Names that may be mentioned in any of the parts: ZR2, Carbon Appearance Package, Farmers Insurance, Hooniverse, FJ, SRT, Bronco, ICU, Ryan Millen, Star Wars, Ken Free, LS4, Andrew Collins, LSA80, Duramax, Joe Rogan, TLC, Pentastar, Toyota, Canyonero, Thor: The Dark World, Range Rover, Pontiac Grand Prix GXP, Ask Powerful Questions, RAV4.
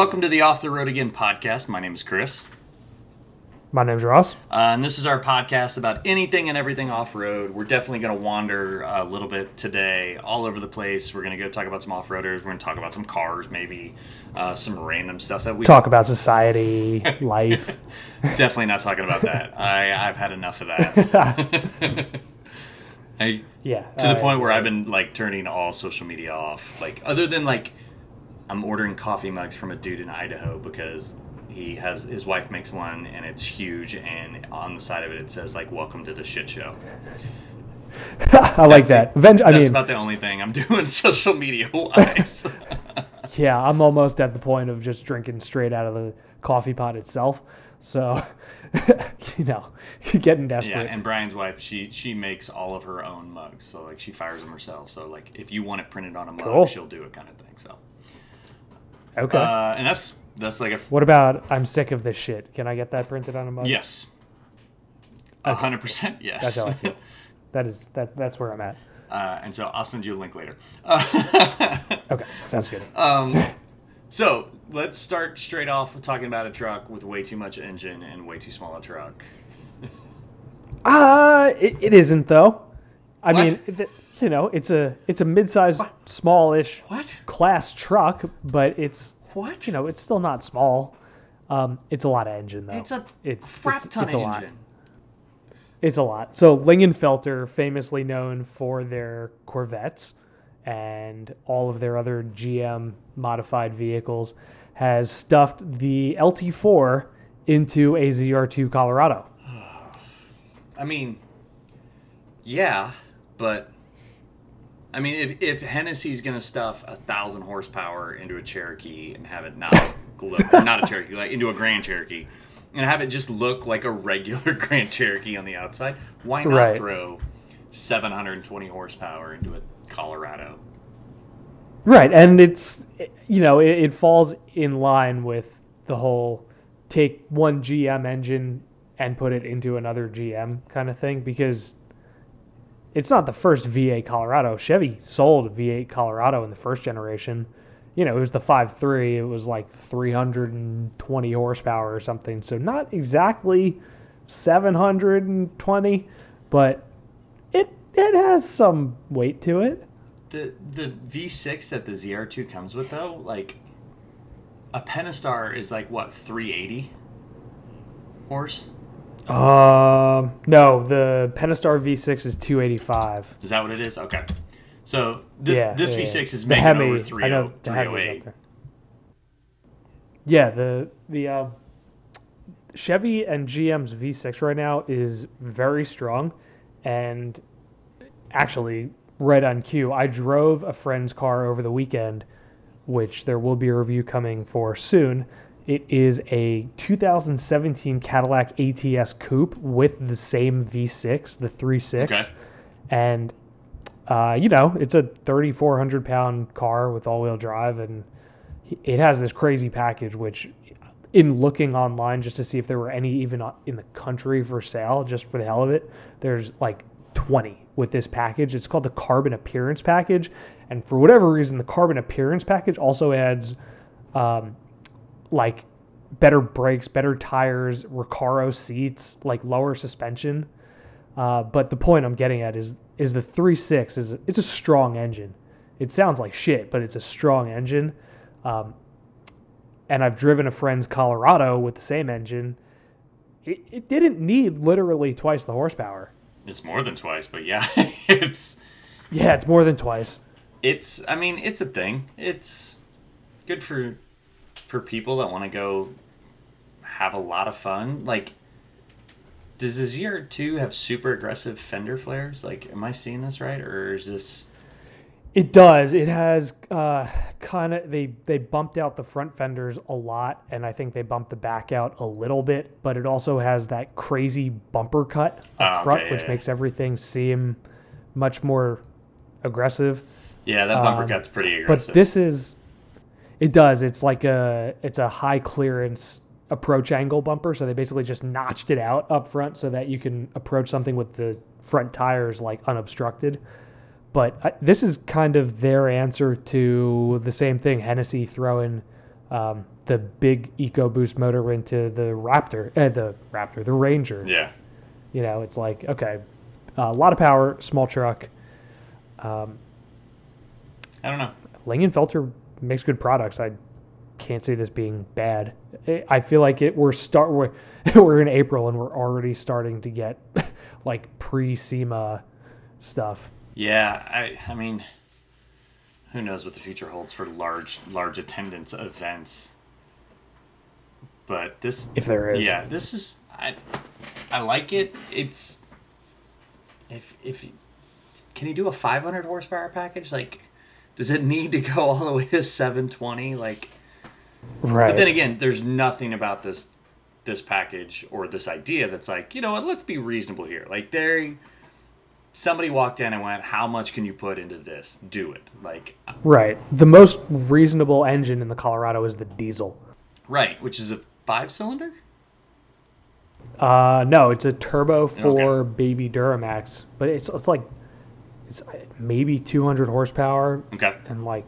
Welcome to the Off the Road Again podcast. My name is Chris. My name's Ross. And this is our podcast about anything and everything off-road. We're definitely going to wander a little bit today all over the place. We're going to go talk about some off-roaders. We're going to talk about some cars, maybe some random stuff that we... Talk about society, life. Definitely not talking about that. I've had enough of that. To the point where I've been, like, turning all social media off. Like, other than, like, I'm ordering coffee mugs from a dude in Idaho because... His wife makes one, and it's huge, and on the side of it, it says, like, welcome to the shit show. I like that. That's about the only thing I'm doing social media-wise. Yeah, I'm almost at the point of just drinking straight out of the coffee pot itself. So, you know, getting desperate. Yeah, and Brian's wife, she makes all of her own mugs. So, like, she fires them herself. So, like, if you want it printed on a mug, she'll do it kind of thing. So, okay. And that's like a... What about, I'm sick of this shit? Can I get that printed on a mug? Yes. 100% yes. That's how I feel. That's where I'm at. And so I'll send you a link later. Okay, sounds good. So let's start straight off with talking about a truck with way too much engine and way too small a truck. It isn't, though. I mean... You know, it's a mid-sized, smallish class truck, but it's... What? You know, it's still not small. It's a lot of engine, though. It's a crap ton of engine. It's a lot. So Lingenfelter, famously known for their Corvettes and all of their other GM modified vehicles, has stuffed the LT4 into a ZR2 Colorado. I mean, yeah, but... I mean, if Hennessey's going to stuff 1,000 horsepower into a Cherokee and have it into a Grand Cherokee, and have it just look like a regular Grand Cherokee on the outside, why not throw 720 horsepower into a Colorado? Right, and it's, you know, it falls in line with the whole take one GM engine and put it into another GM kind of thing, because... It's not the first V8 Colorado. Chevy sold a V8 Colorado in the first generation. You know, it was the 5.3. It was like 320 horsepower or something. So not exactly 720, but it has some weight to it. The V6 that the ZR2 comes with, though, like a Pentastar is like, what, 380 horse? No, the Pentastar V6 is 285. Is that what it is? Okay. So this V6 is making Hemi, over 308. Yeah, the Chevy and GM's V6 right now is very strong, and actually right on cue. I drove a friend's car over the weekend, which there will be a review coming for soon. It is a 2017 Cadillac ATS coupe with the same V6, the 3.6. Okay. And, you know, it's a 3,400-pound car with all-wheel drive, and it has this crazy package, which, in looking online just to see if there were any even in the country for sale, just for the hell of it, there's like 20 with this package. It's called the Carbon Appearance Package. And for whatever reason, the Carbon Appearance Package also adds... like better brakes, better tires, Recaro seats, like lower suspension. But the point I'm getting at is the 3.6 it's a strong engine. It sounds like shit, but it's a strong engine. And I've driven a friend's Colorado with the same engine. It didn't need literally twice the horsepower. It's more than twice, but yeah, it's more than twice. It's a thing. It's good for people that want to go have a lot of fun. Like, does the ZR2 have super aggressive fender flares? Like, am I seeing this right, or is this... It does. It has kind of... They bumped out the front fenders a lot, and I think they bumped the back out a little bit, but it also has that crazy bumper cut up front, which makes everything seem much more aggressive. Yeah, that bumper cut's pretty aggressive. But this is... It does. It's like a high clearance approach angle bumper. So they basically just notched it out up front so that you can approach something with the front tires like unobstructed. But this is kind of their answer to the same thing. Hennessey throwing the big EcoBoost motor into the Ranger. Yeah. You know, it's like, okay, a lot of power, small truck. I don't know. Lingenfelter makes good products. I can't see this being bad. I feel like we're in April and we're already starting to get like pre-SEMA stuff. Yeah, I mean, who knows what the future holds for large attendance events. But this, if there is, yeah, this is I like it. It's if can you do a 500 horsepower package? Like, does it need to go all the way to 720? Like, right. But then again, there's nothing about this package or this idea that's like, you know what, let's be reasonable here. Like, somebody walked in and went, how much can you put into this? Do it. Like, right. The most reasonable engine in the Colorado is the diesel. Right, which is a 5-cylinder? No, it's a turbo 4 baby Duramax, but it's like it's maybe 200 horsepower. Okay. And like,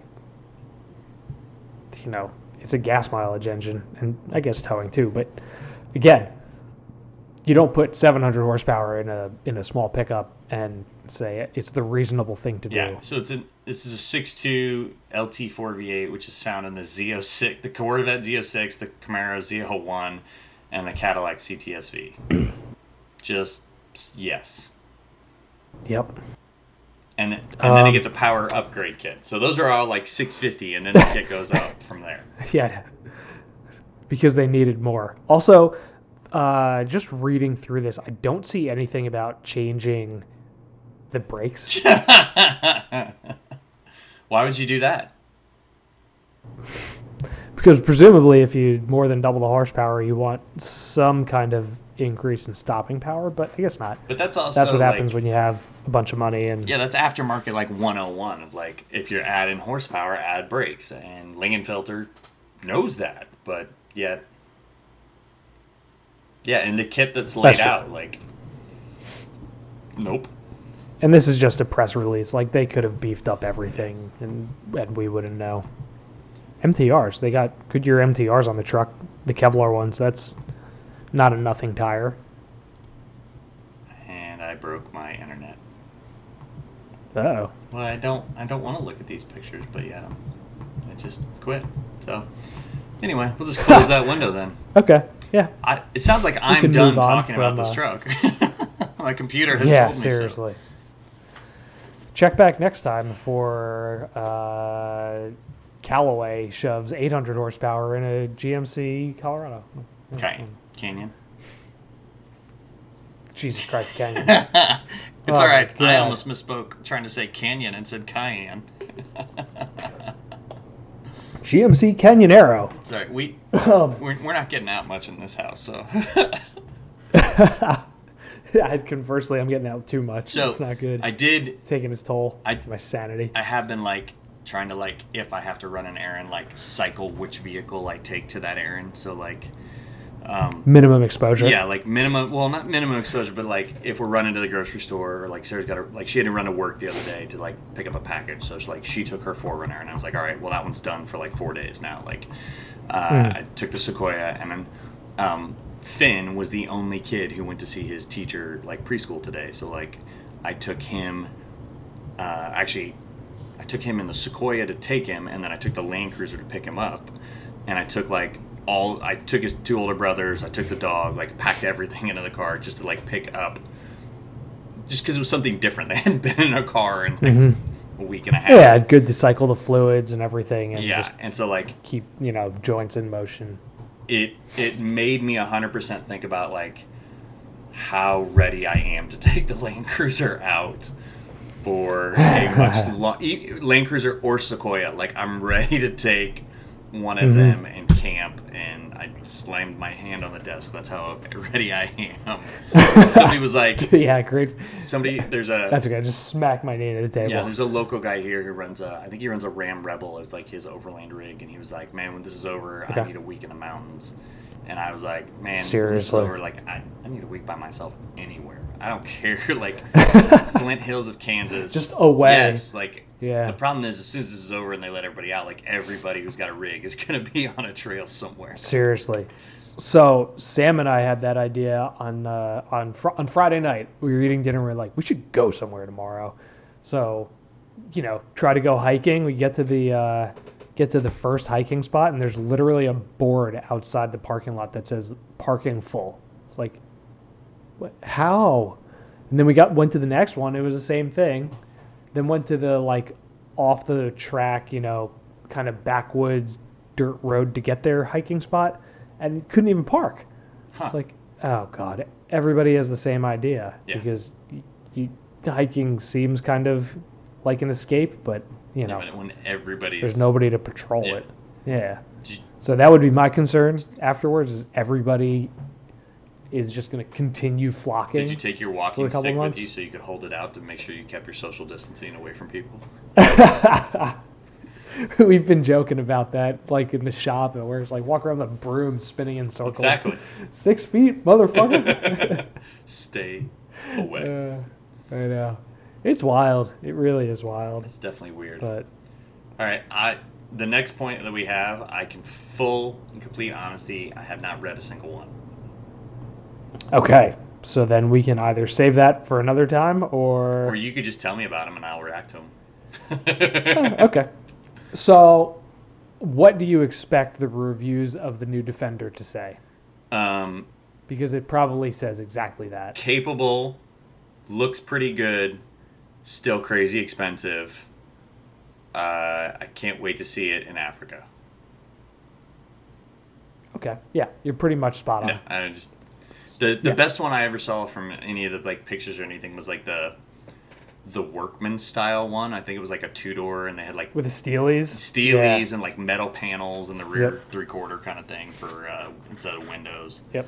you know, it's a gas mileage engine, and I guess towing too, but again, you don't put 700 horsepower in a small pickup and say it's the reasonable thing to do. Yeah, so this is a 6.2 LT4 V8, which is found in the Z06, the Corvette Z06, the Camaro Z01, and the Cadillac CTS-V. Just yes. Yep. And then it gets a power upgrade kit. So those are all like 650, and then the kit goes up from there. Yeah, because they needed more. Also, just reading through this, I don't see anything about changing the brakes. Why would you do that? Because presumably if you more than double the horsepower, you want some kind of increase in stopping power, but I guess not. But that's also what happens when you have a bunch of money. And yeah, that's aftermarket like 101 of like, if you're adding horsepower, add brakes. And Lingenfelter knows that, but yet... Yeah, and the kit that's laid out, like, nope. And this is just a press release. Like, they could have beefed up everything, and we wouldn't know. MTRs. They got Goodyear MTRs on the truck. The Kevlar ones. That's not a nothing tire. And I broke my internet. Uh-oh. Well, I don't want to look at these pictures, but yeah, I just quit. So, anyway, we'll just close that window then. Okay. Yeah, it sounds like I'm done talking about this truck. My computer has told me so. Yeah, seriously. Check back next time for Callaway shoves 800 horsepower in a GMC Colorado. Okay, Canyon. Jesus Christ, Canyon. It's all right. I almost misspoke trying to say Canyon and said Cayenne. GMC Canyonero. It's all right. We're not getting out much in this house, so. Conversely, I'm getting out too much. So it's not good. I did. It's taking its toll. My sanity. I have been like trying to like, if I have to run an errand, like cycle which vehicle I take to that errand. So like. Minimum exposure. Yeah, like minimum. Well, not minimum exposure, but like if we're running to the grocery store, or like Sarah's got like she had to run to work the other day to like pick up a package, so she took her 4Runner, and I was like, all right, well that one's done for like 4 days now. Like I took the Sequoia, and then Finn was the only kid who went to see his teacher like preschool today, so like I took him. Actually, I took him in the Sequoia to take him, and then I took the Land Cruiser to pick him up, and I took like. I took his two older brothers, I took the dog, like packed everything into the car just to like pick up, just because it was something different. They hadn't been in a car in like a week and a half. Yeah, good to cycle the fluids and everything. And yeah, just and so like keep, you know, joints in motion. It made me 100% think about like how ready I am to take the Land Cruiser out for a much Land Cruiser or Sequoia. Like I'm ready to take one of them and camp, and I slammed my hand on the desk. That's how ready I am. Somebody was like, "Yeah, great." Somebody, there's a. That's okay. I just smacked my knee to the table. Yeah, there's a local guy here who runs I think he runs a Ram Rebel as like his overland rig, and he was like, "Man, when this is over, I need a week in the mountains." And I was like, "Man, seriously, this is over, like I need a week by myself anywhere. I don't care, like Flint Hills of Kansas, just away." Yes, like Yeah. The problem is, as soon as this is over and they let everybody out, like everybody who's got a rig is going to be on a trail somewhere. Seriously. So Sam and I had that idea on Friday night. We were eating dinner. And we were like, we should go somewhere tomorrow. So, you know, try to go hiking. We get to the first hiking spot, and there's literally a board outside the parking lot that says "parking full." It's like, what? How? And then we went to the next one. It was the same thing. Then went to the like off the track, you know, kind of backwoods dirt road to get their hiking spot. And couldn't even park. Huh. It's like, oh God, everybody has the same idea. Yeah. Because hiking seems kind of like an escape, but you know, but when there's nobody to patrol it. Yeah. So that would be my concern afterwards, is everybody is just going to continue flocking. Did you take your walking stick with you so you could hold it out to make sure you kept your social distancing away from people? We've been joking about that, like in the shop, and we're just like walk around the broom spinning in circles. Exactly. 6 feet, motherfucker. Stay away. I know. It's wild. It really is wild. It's definitely weird. But all right, the next point that we have, I can full and complete honesty, I have not read a single one. Okay, so then we can either save that for another time, or you could just tell me about them and I'll react to them. Okay. So, what do you expect the reviews of the new Defender to say? Because it probably says exactly that. Capable, looks pretty good, still crazy expensive. I can't wait to see it in Africa. Okay, yeah, you're pretty much spot on. No, I just the best one I ever saw from any of the like pictures or anything was like the workman style one. I think it was like a two-door, and they had like with the steelies and like metal panels in the rear, three-quarter kind of thing for instead of windows. Yep.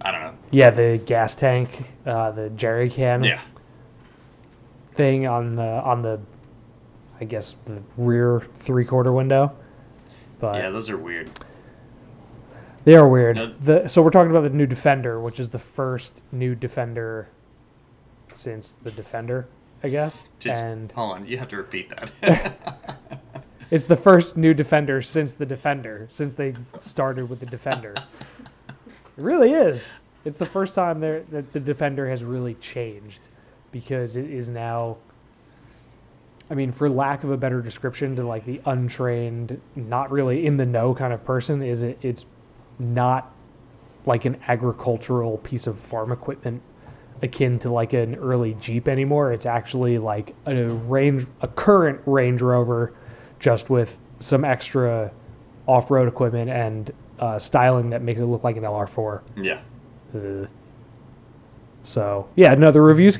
I don't know. Yeah, the gas tank, the jerry can thing on the I guess the rear three-quarter window. But yeah, those are weird. They are weird. No. So we're talking about the new Defender, which is the first new Defender since the Defender, I guess. Hold on, you have to repeat that. It's the first new Defender since the Defender, since they started with the Defender. It really is. It's the first time that the Defender has really changed, because it is now, I mean, for lack of a better description to like the untrained, not really in the know kind of person, is it's not like an agricultural piece of farm equipment akin to like an early Jeep anymore. It's actually like a current Range Rover, just with some extra off-road equipment and styling that makes it look like an LR4. Yeah. So yeah, no, the reviews.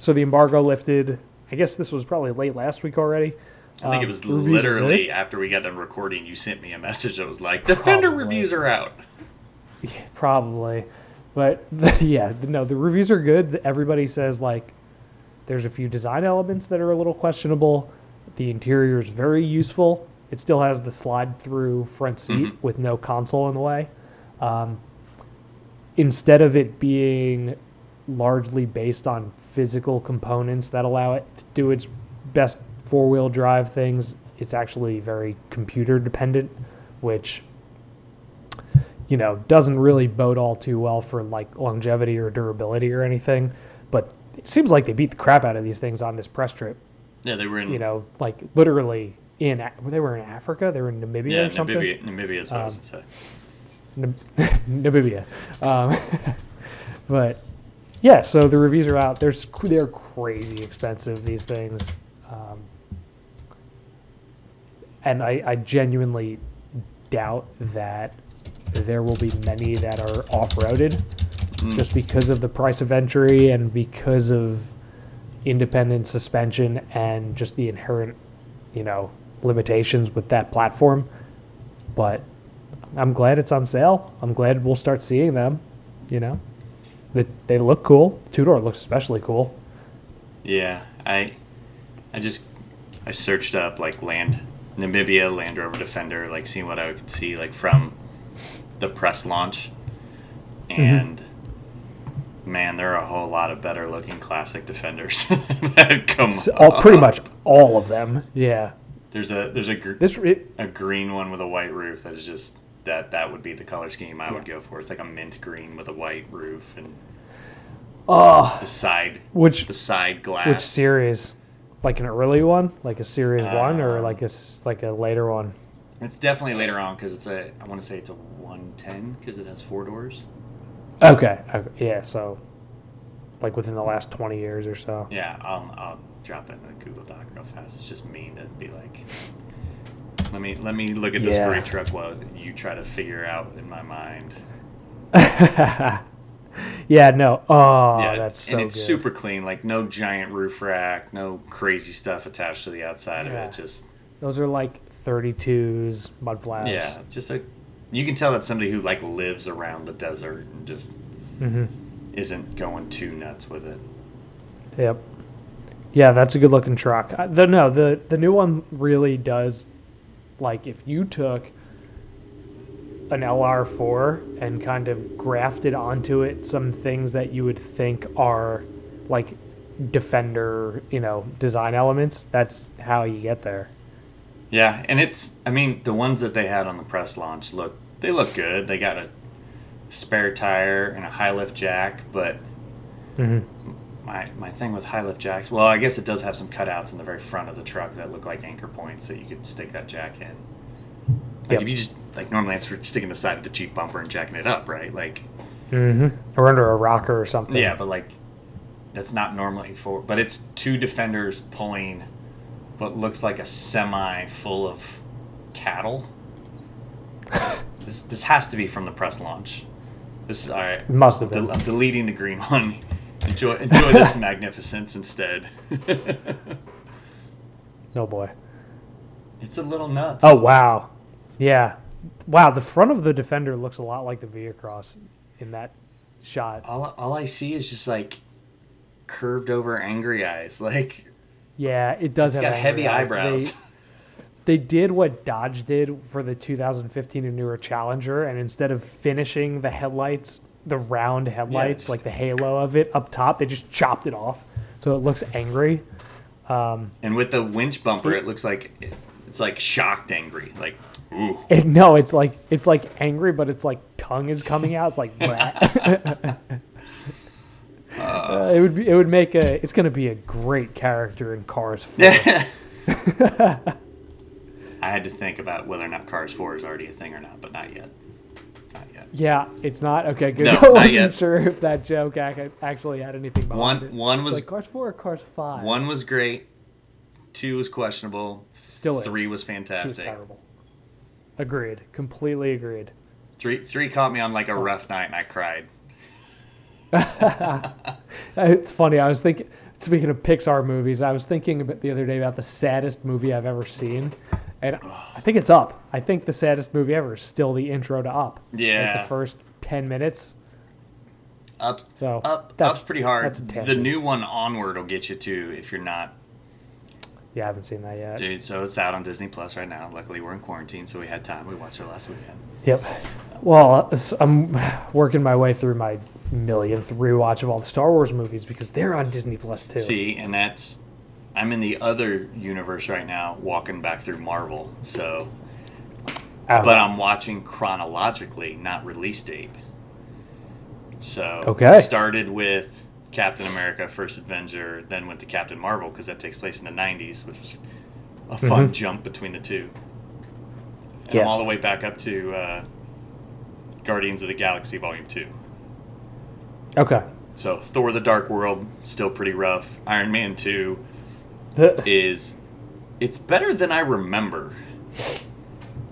So the embargo lifted. I guess this was probably late last week already. I think it was literally after we got done recording. You sent me a message that was like, "Defender reviews are out." Yeah, probably. But, the reviews are good. Everybody says, like, there's a few design elements that are a little questionable. The interior is very useful. It still has the slide-through front seat with no console in the way. Instead of it being largely based on physical components that allow it to do its best four-wheel drive things, it's actually very computer-dependent, which, you know, doesn't really bode all too well for like longevity or durability or anything. But it seems like they beat the crap out of these things on this press trip. Yeah, they were in, you know, like literally they were in Africa. They were in Namibia or something. Yeah, Namibia is what I was going to say. Namibia. But yeah, so the reviews are out. They're crazy expensive, these things. And I genuinely doubt that there will be many that are off-roaded just because of the price of entry and because of independent suspension and just the inherent, you know, limitations with that platform. But I'm glad it's on sale. I'm glad we'll start seeing them, you know. They look cool. Two-door looks especially cool. Yeah, I searched up, like, Namibia, Land Rover Defender, like, seeing what I could see, like, from the press launch, and man, there are a whole lot of better looking classic Defenders that come up. Pretty much all of them, yeah. There's a green one with a white roof that is just that would be the color scheme I would go for. It's like a mint green with a white roof and the side glass. Which series? Like an early one, like a series one, or like a later one? It's definitely later on because I want to say it's a 110 because it has four doors. Okay. Yeah, so like within the last 20 years or so. Yeah, I'll drop it in the Google Doc real fast. It's just mean to be like, let me look at this great truck while you try to figure out in my mind. Yeah, no. Oh, yeah, that's so good. And it's super clean, like no giant roof rack, no crazy stuff attached to the outside of it. Just those are like 32s, mud flaps. Yeah, just like you can tell that somebody who like lives around the desert and just isn't going too nuts with it. Yep. Yeah, that's a good looking truck. The new one really does. Like if you took an LR4 and kind of grafted onto it some things that you would think are like Defender, design elements, that's how you get there. Yeah, and the ones that they had on the press launch, they look good. They got a spare tire and a high lift jack, but my thing with high lift jacks, well, I guess it does have some cutouts in the very front of the truck that look like anchor points that you could stick that jack in. Like if you just normally it's for sticking the side of the Jeep bumper and jacking it up, right? Like or under a rocker or something. Yeah, but like that's not normally for. But it's two Defenders pulling what looks like a semi full of cattle. This has to be from the press launch. This is all right. Must have been. I'm deleting the green one. Enjoy this magnificence instead. Oh boy, it's a little nuts. Oh wow. Yeah. Wow, the front of the Defender looks a lot like the Viacross in that shot. All I see is just like curved over angry eyes. Like, yeah, it does have heavy eyebrows. They did what Dodge did for the 2015 and newer Challenger, and instead of finishing the headlights, the round headlights, like the halo of it up top, they just chopped it off. So it looks angry. And with the winch bumper, it looks like it's like shocked angry. Like, ooh. No, it's like angry, but it's like tongue is coming out. It's like that. It's gonna be a great character in Cars 4. I had to think about whether or not Cars 4 is already a thing or not, but not yet. Yeah, it's not. Okay, good. No, I wasn't sure if that joke actually had anything behind it. One was like Cars 4 or Cars 5. One was great. Two was questionable. Still, three was fantastic. Two was terrible. Agreed. Completely agreed. Three caught me on like a rough night and I cried. It's funny. I was thinking, speaking of Pixar movies, I was thinking the other day about the saddest movie I've ever seen. And I think it's Up. I think the saddest movie ever is still the intro to Up. Yeah. Like the first 10 minutes. Up's pretty hard. The new one, Onward, will get you too if you're not. Yeah, I haven't seen that yet. Dude, so it's out on Disney Plus right now. Luckily, we're in quarantine, so we had time. We watched it last weekend. Yep. Well, I'm working my way through my millionth rewatch of all the Star Wars movies because they're on Disney Plus too. See, and I'm in the other universe right now, walking back through Marvel. So, but I'm watching chronologically, not release date. So, it started with Captain America, First Avenger, then went to Captain Marvel because that takes place in the 90s, which was a fun jump between the two. And I'm all the way back up to Guardians of the Galaxy Volume 2. Okay. So Thor: The Dark World, still pretty rough. Iron Man 2 it's better than I remember.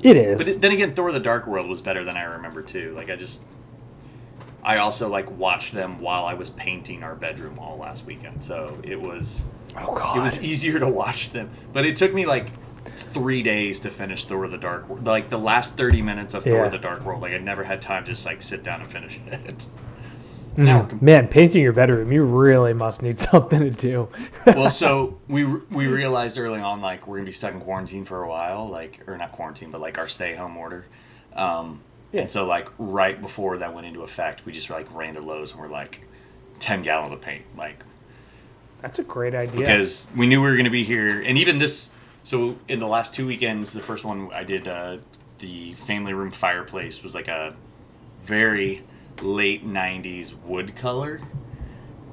It is. But then again, Thor: The Dark World was better than I remember too. Like I also watched them while I was painting our bedroom all last weekend, so it was it was easier to watch them. But it took me 3 days to finish Thor: The Dark World, like the last 30 minutes of Thor: The Dark World. Like I never had time to just sit down and finish it. Man, painting your bedroom, you really must need something to do. Well, so we realized early on we're gonna be stuck in quarantine for a while, or not quarantine, but our stay home order. And so, right before that went into effect, we just ran to Lowe's and we're like, 10 gallons of paint. Like, that's a great idea. Because we knew we were going to be here. And even this, so in the last two weekends, the first one I did, the family room fireplace was like a very late 90s wood color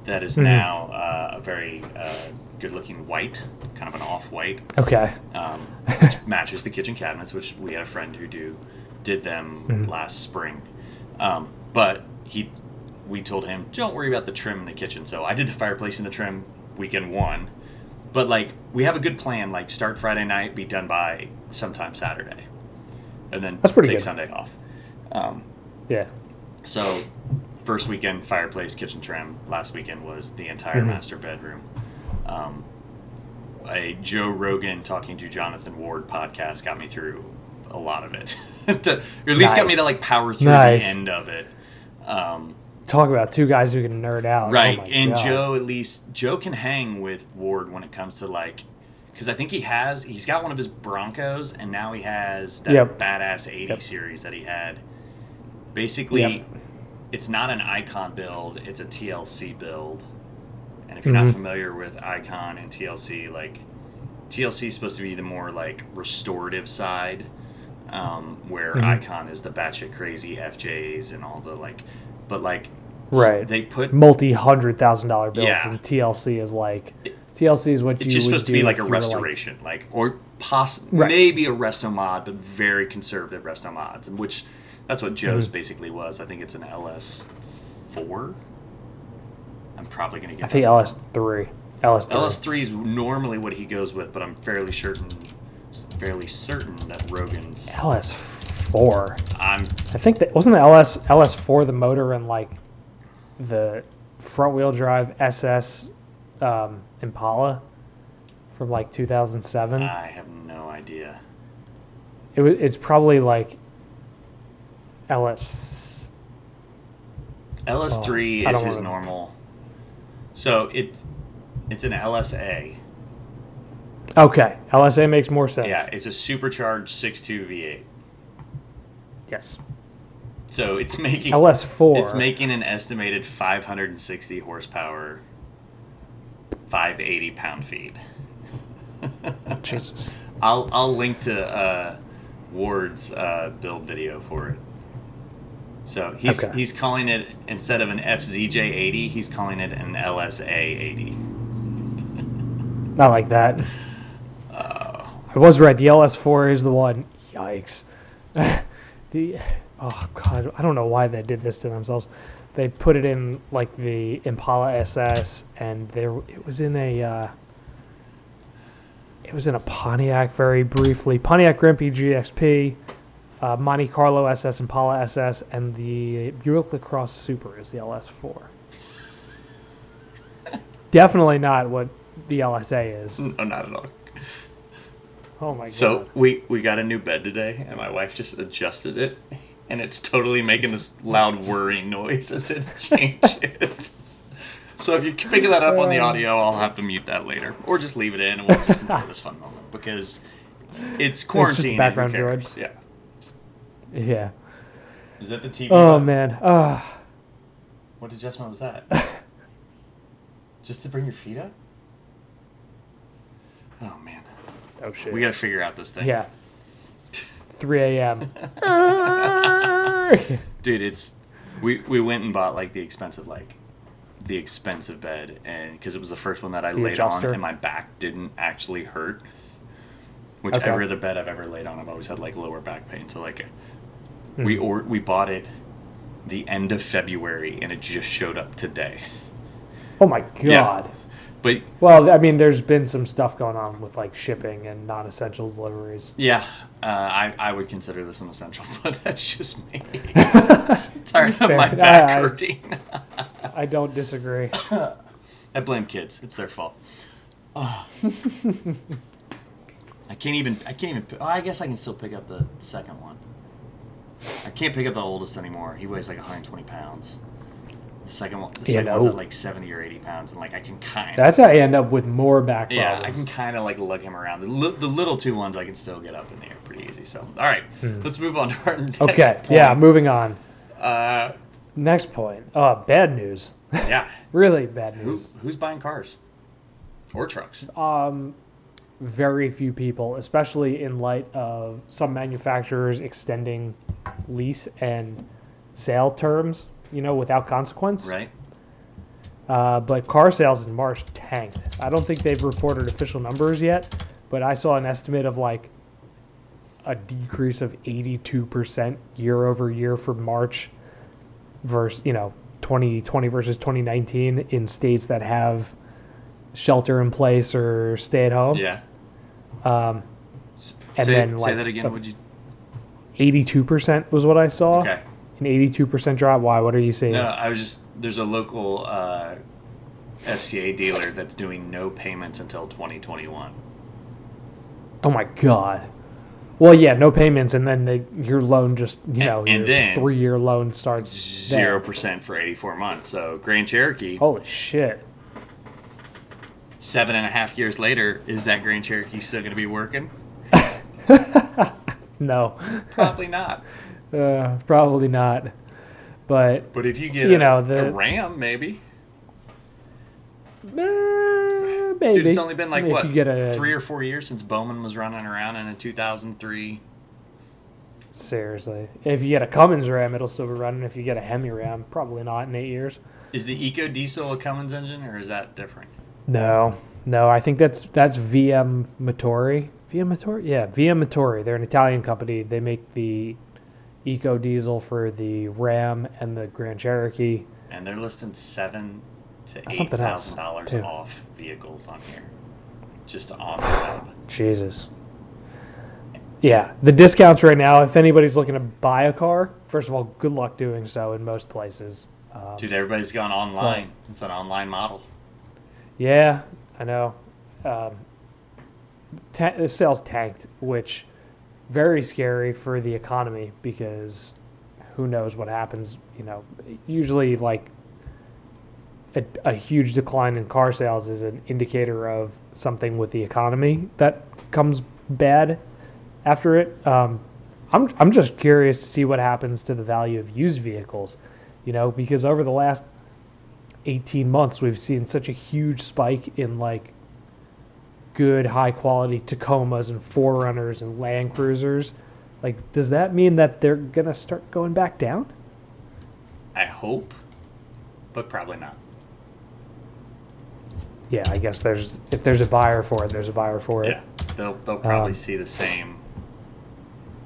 that is now a very good-looking white, kind of an off-white. Okay. Which matches the kitchen cabinets, which we had a friend who did them last spring. But we told him, don't worry about the trim in the kitchen. So I did the fireplace and the trim weekend one. But, like, we have a good plan. Like, start Friday night, be done by sometime Saturday. And then take good. Sunday off. Yeah. So first weekend, fireplace, kitchen trim. Last weekend was the entire master bedroom. A Joe Rogan talking to Jonathan Ward podcast got me through a lot of it. Or at least got me to, like, power through the end of it. Talk about two guys who can nerd out. Right. Oh, and God. Joe can hang with Ward when it comes to, like, because I think he's got one of his Broncos, and now he has that badass 80 series that he had. Basically, it's not an Icon build, it's a TLC build. And if you're not familiar with Icon and TLC, like, TLC is supposed to be the more, like, restorative side, where Icon is the batshit crazy FJs and all the, like, but, like, they put multi-$100,000 builds, and TLC is, like... TLC is what you would do. It's just supposed to be like a restoration, maybe a resto mod, but very conservative resto mods, which that's what Joe's basically was. I think it's an LS4. I'm probably going to get I think LS3. LS3 is normally what he goes with, but I'm fairly certain that Rogan's LS4. I think that wasn't the LS4 the motor and like the front wheel drive SS Impala from like 2007. I have no idea. It's probably like LS3 is his normal. So it's an LSA. Okay, LSA makes more sense. Yeah, it's a supercharged 6.2 V8. Yes. So it's making LS4. It's making an estimated 560 horsepower. 580 pound-feet. Jesus. I'll link to Ward's build video for it. So he's calling it, instead of an FZJ80, he's calling it an LSA80. I like that. I was right. The LS4 is the one. Yikes. Oh God, I don't know why they did this to themselves. They put it in like the Impala SS, and it was in a Pontiac very briefly. Pontiac Grand Prix GXP, Monte Carlo SS, Impala SS, and the Buick LaCrosse Super is the LS4. Definitely not what the LSA is. No, not at all. Oh my God! So we got a new bed today, and my wife just adjusted it. And it's totally making this loud whirring noise as it changes. So if you can pick that up on the audio, I'll have to mute that later. Or just leave it in and we'll just enjoy this fun moment. Because it's quarantine. It's just background noise. Yeah. Yeah. Is that the TV? Oh, button? Man. What adjustment was that? Just to bring your feet up? Oh, man. Oh, shit. We got to figure out this thing. Yeah. 3 a.m. Dude, it's we went and bought like the expensive bed, and because it was the first one that I laid on, and my back didn't actually hurt. Which every other bed I've ever laid on, I've always had like lower back pain. So like we bought it the end of February, and it just showed up today. Oh my God. Yeah. But, well, I mean, there's been some stuff going on with, like, shipping and non-essential deliveries. Yeah, I would consider this an essential, but that's just me. I'm tired of my back hurting. I don't disagree. I blame kids. It's their fault. Oh. I can't even. Oh, I guess I can still pick up the second one. I can't pick up the oldest anymore. He weighs, like, 120 pounds. The second one, one's at like 70 or 80 pounds, and like I can kind of... That's how I end up with more back problems. Yeah, I can kind of like lug him around. The little two ones I can still get up in the air pretty easy. So, all right, let's move on to our next point. Okay, yeah, moving on. Next point. Bad news. Yeah. Really bad news. Who's buying cars or trucks? Very few people, especially in light of some manufacturers extending lease and sale terms, you know, without consequence. Right. But car sales in March tanked. I don't think they've reported official numbers yet, but I saw an estimate of like a decrease of 82% year over year for March versus, you know, 2020 versus 2019 in states that have shelter in place or stay at home. Yeah. Say that again. 82% was what I saw. Okay. An 82% drop. Why? What are you saying? No, I was just, there's a local FCA dealer that's doing no payments until 2021. Oh my God. Well, yeah, no payments, and then your loan just, your 3-year loan starts 0% for 84 months. So Grand Cherokee. Holy shit. 7.5 years later, is that Grand Cherokee still going to be working? No. Probably not. Probably not. But if you get a Ram, maybe. Maybe. Dude, it's only been 3 or 4 years since Bowman was running around in a 2003. Seriously. If you get a Cummins Ram, it'll still be running. If you get a Hemi Ram, probably not in 8 years. Is the Eco Diesel a Cummins engine, or is that different? No. I think that's VM Motori. VM Motori? Yeah, VM Motori. They're an Italian company. They make the Eco Diesel for the Ram and the Grand Cherokee. And they're listing $7,000 to $8,000 off vehicles on here, just on the web. Jesus. Yeah, the discounts right now, if anybody's looking to buy a car, first of all, good luck doing so in most places. Dude, everybody's gone online. But it's an online model. Yeah, I know. The sales tanked, which very scary for the economy, because who knows what happens. You know, usually a huge decline in car sales is an indicator of something with the economy that comes bad after it. I'm just curious to see what happens to the value of used vehicles, you know, because over the last 18 months, we've seen such a huge spike in good, high quality Tacomas and 4Runners and Land Cruisers. Does that mean that they're going to start going back down? I hope, but probably not. Yeah, I guess if there's a buyer for it, there's a buyer for it. Yeah, they'll probably see the same.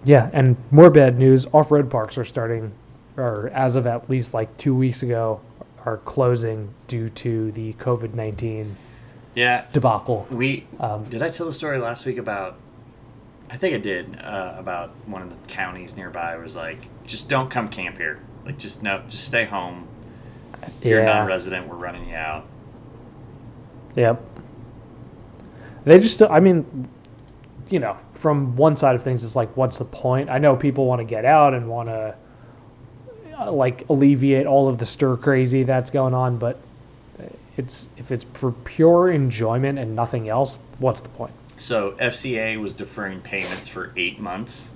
Yeah, and more bad news, off-road parks are starting, or as of at least 2 weeks ago, are closing due to the COVID-19 debacle. Did I tell the story last week about, I think I did, about one of the counties nearby was just don't come camp here. Just stay home. If you're a non-resident, we're running you out. Yep. They just, I mean, you know, from one side of things, it's what's the point? I know people want to get out and want to, alleviate all of the stir crazy that's going on, but if it's for pure enjoyment and nothing else, what's the point? So FCA was deferring payments for 8 months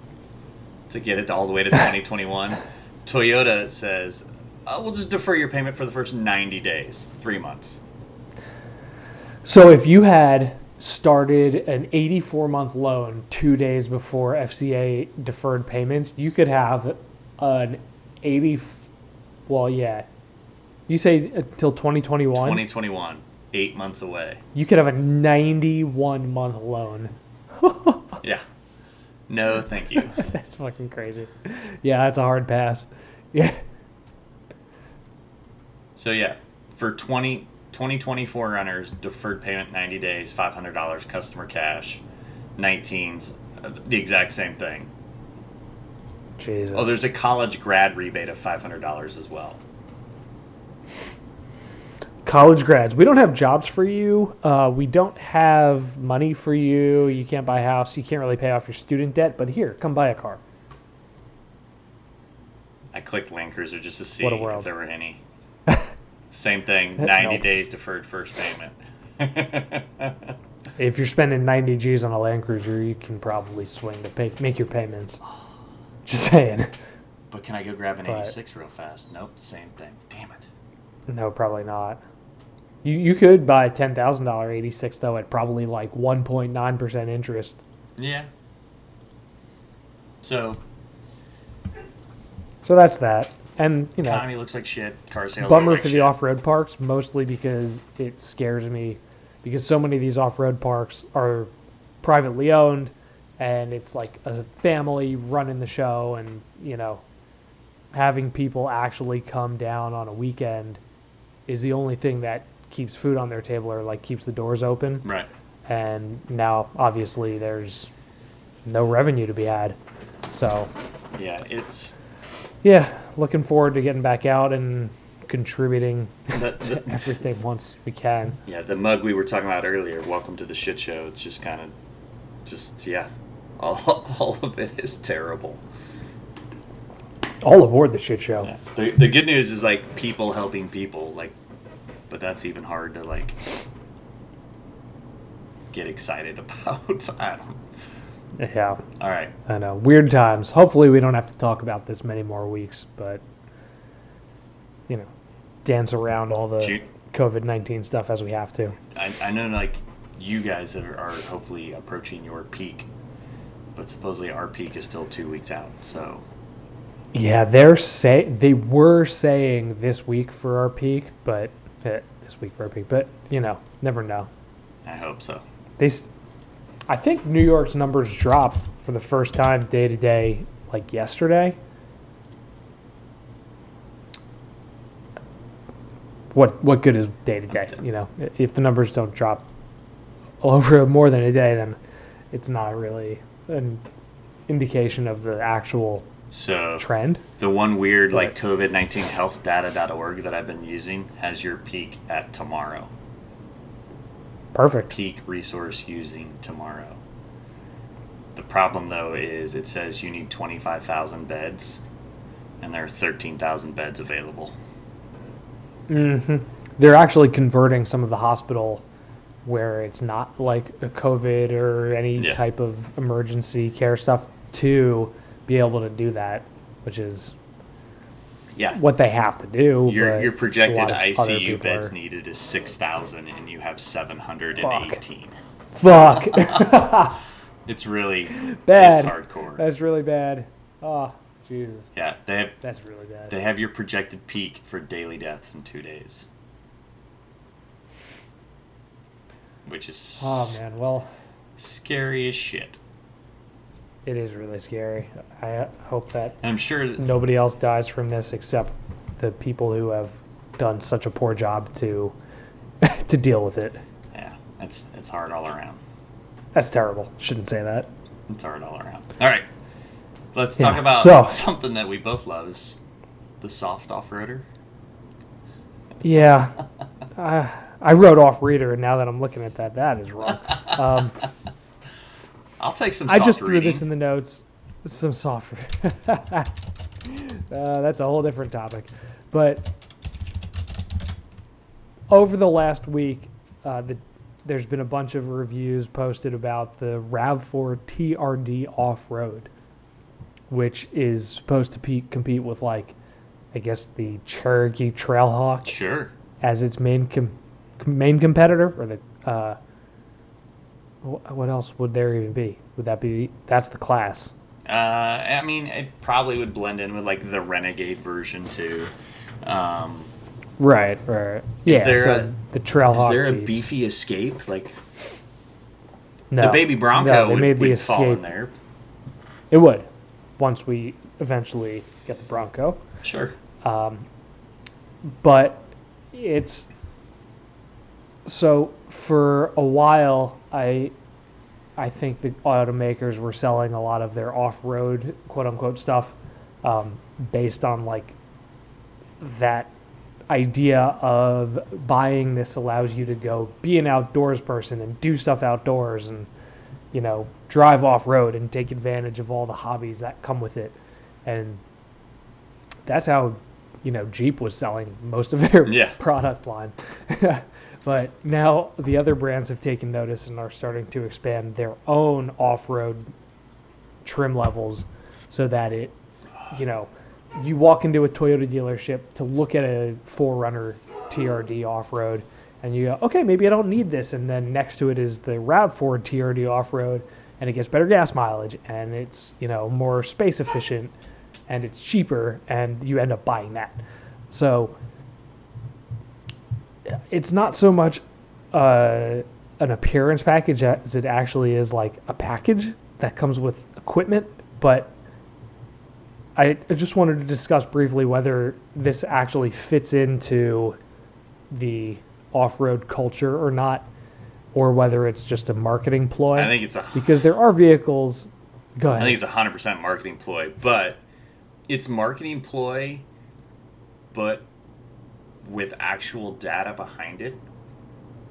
to get it all the way to 2021. Toyota says, we'll just defer your payment for the first 90 days, 3 months. So if you had started an 84-month loan 2 days before FCA deferred payments, you could have an 80... Well, yeah. You say until 2021? 2021. 8 months away. You could have a 91-month loan. Yeah. No, thank you. That's fucking crazy. Yeah, that's a hard pass. Yeah. So, yeah. For 2024 runners, deferred payment 90 days, $500 customer cash, 19s, the exact same thing. Jesus. Oh, there's a college grad rebate of $500 as well. College grads, we don't have jobs for you. We don't have money for you. You can't buy a house. You can't really pay off your student debt. But here, come buy a car. I clicked Land Cruiser just to see if there were any. Same thing, 90 days deferred first payment. If you're spending 90 G's on a Land Cruiser, you can probably swing to make your payments. Just saying. But can I go grab an 86 real fast? Nope, same thing. Damn it. No, probably not. You could buy a $10,000 86 though at probably like 1.9% interest. Yeah. So that's that. And you know, economy looks like shit. Car sales. Bummer for the off-road parks, mostly because it scares me, because so many of these off-road parks are privately owned, and it's like a family running the show, and you know, having people actually come down on a weekend is the only thing that keeps food on their table or like keeps the doors open. Right. And now, obviously, there's no revenue to be had. So. Yeah, it's. Yeah, looking forward to getting back out and contributing to everything once we can. Yeah, the mug we were talking about earlier, welcome to the shit show. It's just kind of, yeah, all of it is terrible. All aboard the shit show. Yeah. The good news is, like, people helping people, like, but that's even hard to, like, get excited about. I don't know. Yeah. All right. I know. Weird times. Hopefully we don't have to talk about this many more weeks, but, you know, dance around all the COVID-19 stuff as we have to. I know, like, you guys are hopefully approaching your peak, but supposedly our peak is still 2 weeks out, so. Yeah, they were saying this week for our peak, but, you know, never know. I hope so. I think New York's numbers dropped for the first time day to day, like yesterday. What good is day to day? You know, if the numbers don't drop over more than a day, then it's not really an indication of the actual trend. The one weird like COVID-19 healthdata.org that I've been using has your peak at tomorrow. Perfect. Peak resource using tomorrow. The problem, though, is it says you need 25,000 beds, and there are 13,000 beds available. Mm-hmm. They're actually converting some of the hospital where it's not like a COVID or any type of emergency care stuff to be able to do that, which is what they have to do. Your projected ICU beds needed is 6,000, and you have 718. Fuck. It's really bad. It's hardcore. That's really bad. Oh, Jesus. Yeah, that's really bad. They have your projected peak for daily deaths in 2 days, which is scary as shit. It is really scary. I hope that nobody else dies from this except the people who have done such a poor job to deal with it. Yeah, it's hard all around. That's terrible. Shouldn't say that. It's hard all around. All right, let's talk about something that we both love, is the soft off-roader. Yeah, I wrote off-reader, and now that I'm looking at that is wrong. I'll take some soft reading. I just threw this in the notes. Some soft reading. That's a whole different topic. But over the last week, there's been a bunch of reviews posted about the RAV4 TRD off-road, which is supposed to compete with, like, I guess the Cherokee Trailhawk. Sure. As its main competitor, or the... what else would there even be? Would that be... That's the class. I mean, it probably would blend in with, like, the Renegade version, too. Right. Yeah, is there the Trailhawk. Is there a beefy Escape? Like, no. The Baby Bronco would fall in there. It would, once we eventually get the Bronco. Sure. But it's... So, for a while... I think the automakers were selling a lot of their off-road, quote-unquote, stuff based on, like, that idea of buying this allows you to go be an outdoors person and do stuff outdoors and, you know, drive off-road and take advantage of all the hobbies that come with it. And that's how, you know, Jeep was selling most of their product line. But now the other brands have taken notice and are starting to expand their own off-road trim levels so that it, you know, you walk into a Toyota dealership to look at a 4Runner TRD off-road, and you go, okay, maybe I don't need this. And then next to it is the RAV4 TRD off-road, and it gets better gas mileage, and it's, you know, more space efficient, and it's cheaper, and you end up buying that. So it's not so much an appearance package as it actually is like a package that comes with equipment. But I just wanted to discuss briefly whether this actually fits into the off-road culture or not, or whether it's just a marketing ploy. I think it's because there are vehicles. Go ahead. I think it's 100% marketing ploy, but it's marketing ploy, but with actual data behind it.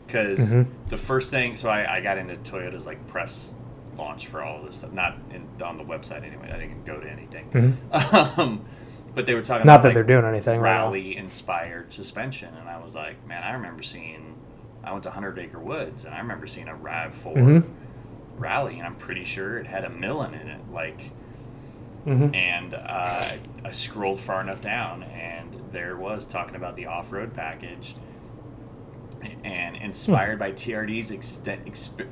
Because the first thing, so I got into Toyota's like press launch for all of this stuff, not on the website anyway. I didn't go to anything, but they were talking not about that, like, they're doing anything rally inspired suspension, and I was like, man, I remember seeing. I went to 100 Acre Woods, and I remember seeing a RAV4 rally, and I'm pretty sure it had a Millen in it, like, and I scrolled far enough down, and there was talking about the off-road package. And inspired by TRD's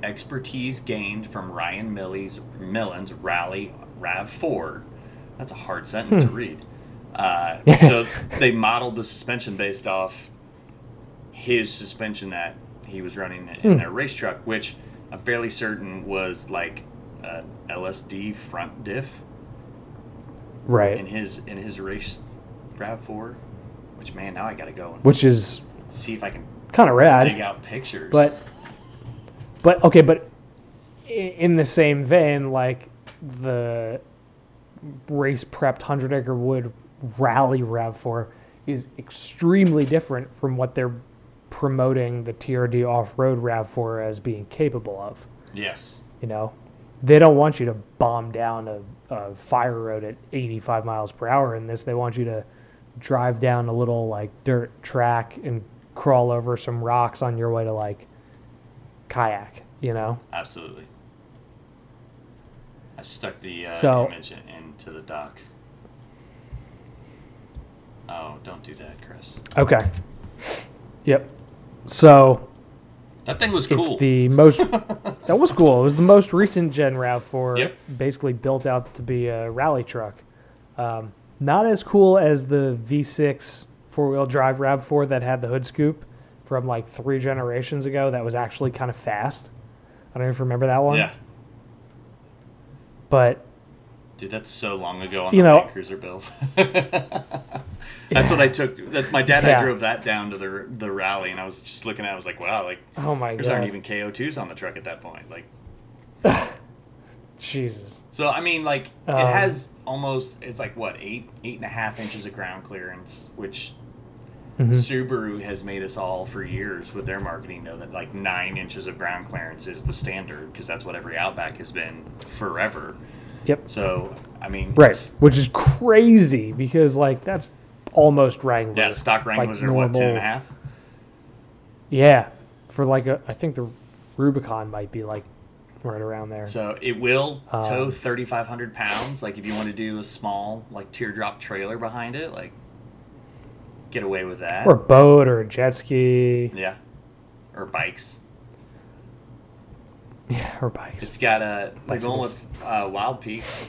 expertise gained from Ryan Millen's Rally RAV4. That's a hard sentence to read. So they modeled the suspension based off his suspension that he was running in their race truck, which I'm fairly certain was like an LSD front diff. Right. In his race RAV4, which, man, now I got to go and see if I can kind of rad. Dig out pictures. But in the same vein, like the race prepped 100 Acre Wood Rally RAV4 is extremely different from what they're promoting the TRD off-road RAV4 as being capable of. Yes. You know, they don't want you to bomb down a fire road at 85 miles per hour in this. They want you to drive down a little like dirt track and crawl over some rocks on your way to like kayak, you know? Absolutely. I stuck the image into the dock. Oh, don't do that, Chris. Okay. Yep. So that thing was cool. That was cool. It was the most recent gen RAV4, basically built out to be a rally truck. Not as cool as the V6 four-wheel drive RAV4 that had the hood scoop from like 3 generations ago that was actually kind of fast. I don't even remember that one. Yeah. But dude, that's so long ago on the Land Cruiser build. That's what I took. My dad and I drove that down to the rally, and I was just looking at it, I was like, wow, like, oh my God, there aren't even KO2s on the truck at that point. Like Jesus. So I mean, like, it has almost, it's like what, 8.5 inches of ground clearance, which Subaru has made us all for years with their marketing know that like 9 inches of ground clearance is the standard, because that's what every Outback has been forever. Yep. So I mean, which is crazy because like that's almost Wranglers. Yeah, stock Wranglers like are normal, what, 10.5? Yeah, for like I think the Rubicon might be like right around there. So it will tow 3,500 pounds. Like if you want to do a small like teardrop trailer behind it, like get away with that. Or a boat or a jet ski. Yeah. Or bikes. Yeah, or bikes. It's got a like going with Wild Peaks.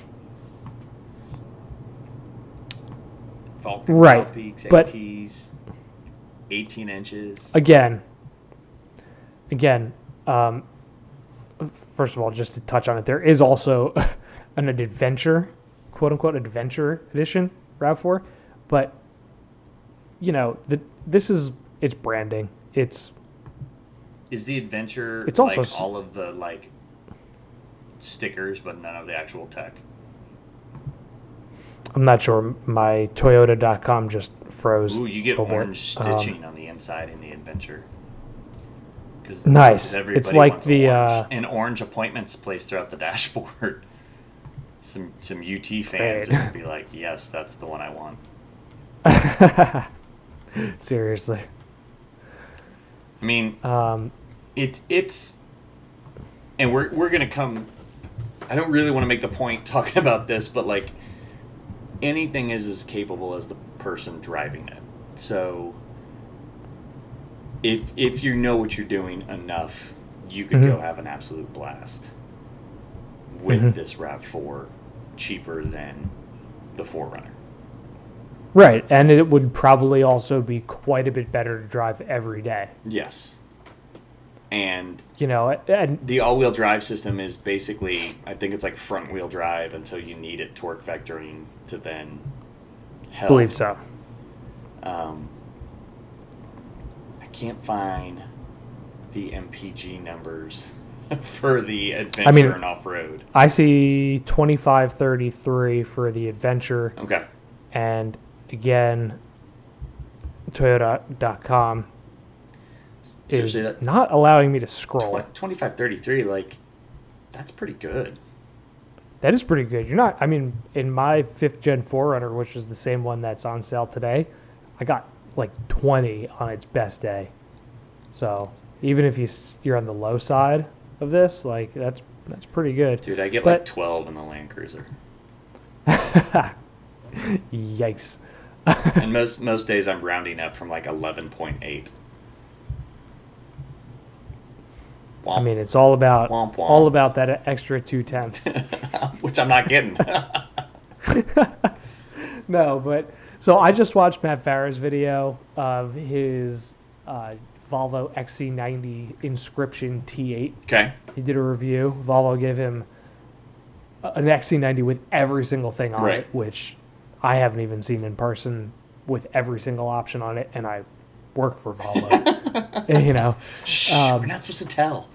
Falcon, right. Wild Peaks, ATs, 18 inches. Again, first of all, just to touch on it, there is also an adventure, quote-unquote adventure edition RAV4, but, you know, it's branding. Is the adventure, it's also, like, all of the, like, stickers, but none of the actual tech? I'm not sure. My Toyota.com just froze. Ooh, you get orange stitching on the inside in the adventure. Nice. It's like the an orange appointments placed throughout the dashboard. Some UT fans would be like, yes, that's the one I want. Seriously. I mean, it's and we're gonna come. I don't really want to make the point talking about this, but like anything is as capable as the person driving it. So if you know what you're doing enough, you could go have an absolute blast with this RAV4 cheaper than the 4Runner. Right, and it would probably also be quite a bit better to drive every day. Yes. And you know, and the all-wheel drive system is basically, I think it's like front-wheel drive until you need it torque vectoring to then help. Believe so. I can't find the MPG numbers for the Adventure and Off-Road. I see 2533 for the Adventure. Okay. And again, Toyota.com is not allowing me to scroll. 2533, like, that's pretty good. That is pretty good. You're not, I mean, in my 5th Gen 4Runner, which is the same one that's on sale today, I got like 20 on its best day. So even if you're on the low side of this, like, that's pretty good. Dude, I get like 12 in the Land Cruiser. Yikes. And most days I'm rounding up from like 11.8. Womp. I mean, it's all about womp, womp. All about that extra 0.2. Which I'm not getting. No, but so I just watched Matt Farah's video of his Volvo XC90 Inscription T8. Okay. He did a review. Volvo gave him an XC90 with every single thing on it, which I haven't even seen in person, with every single option on it, and I work for Volvo. You know, shh, we're not supposed to tell.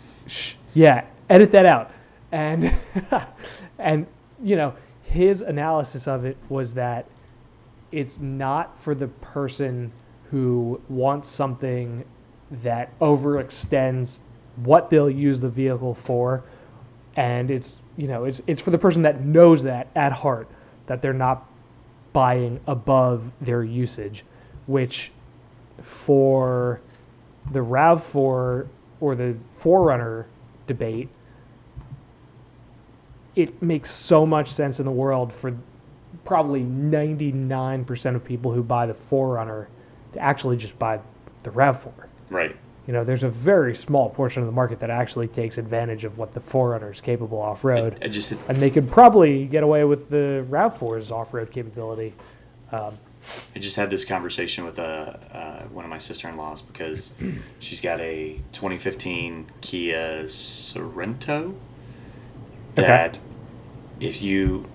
Yeah, edit that out. And and you know, his analysis of it was that it's not for the person who wants something that overextends what they'll use the vehicle for, and it's, you know, it's for the person that knows that at heart that they're not buying above their usage, which for the RAV4 or the 4Runner debate, it makes so much sense in the world for probably 99% of people who buy the 4Runner to actually just buy the RAV4. Right. You know, there's a very small portion of the market that actually takes advantage of what the 4Runner is capable off-road. And they could probably get away with the RAV4's off-road capability. I just had this conversation with one of my sister-in-laws, because she's got a 2015 Kia Sorento that if you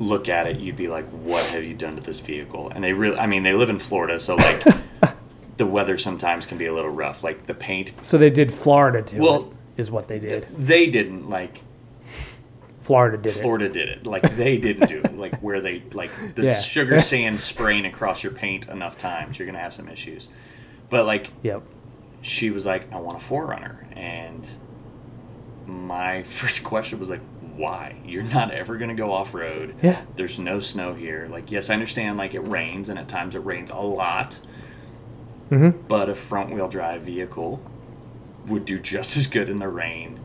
look at it, you'd be like, what have you done to this vehicle? And they really, I mean, they live in Florida, so like... The weather sometimes can be a little rough, like the paint. So they did Florida to it, is what they did. They didn't, like... Florida did it. Like, they didn't do it. Like, where they, like, the sugar sand spraying across your paint enough times, you're going to have some issues. But, like, she was like, I want a 4Runner. And my first question was, like, why? You're not ever going to go off-road. Yeah. There's no snow here. Like, yes, I understand, like, it rains, and at times it rains a lot. Mm-hmm. But a front-wheel drive vehicle would do just as good in the rain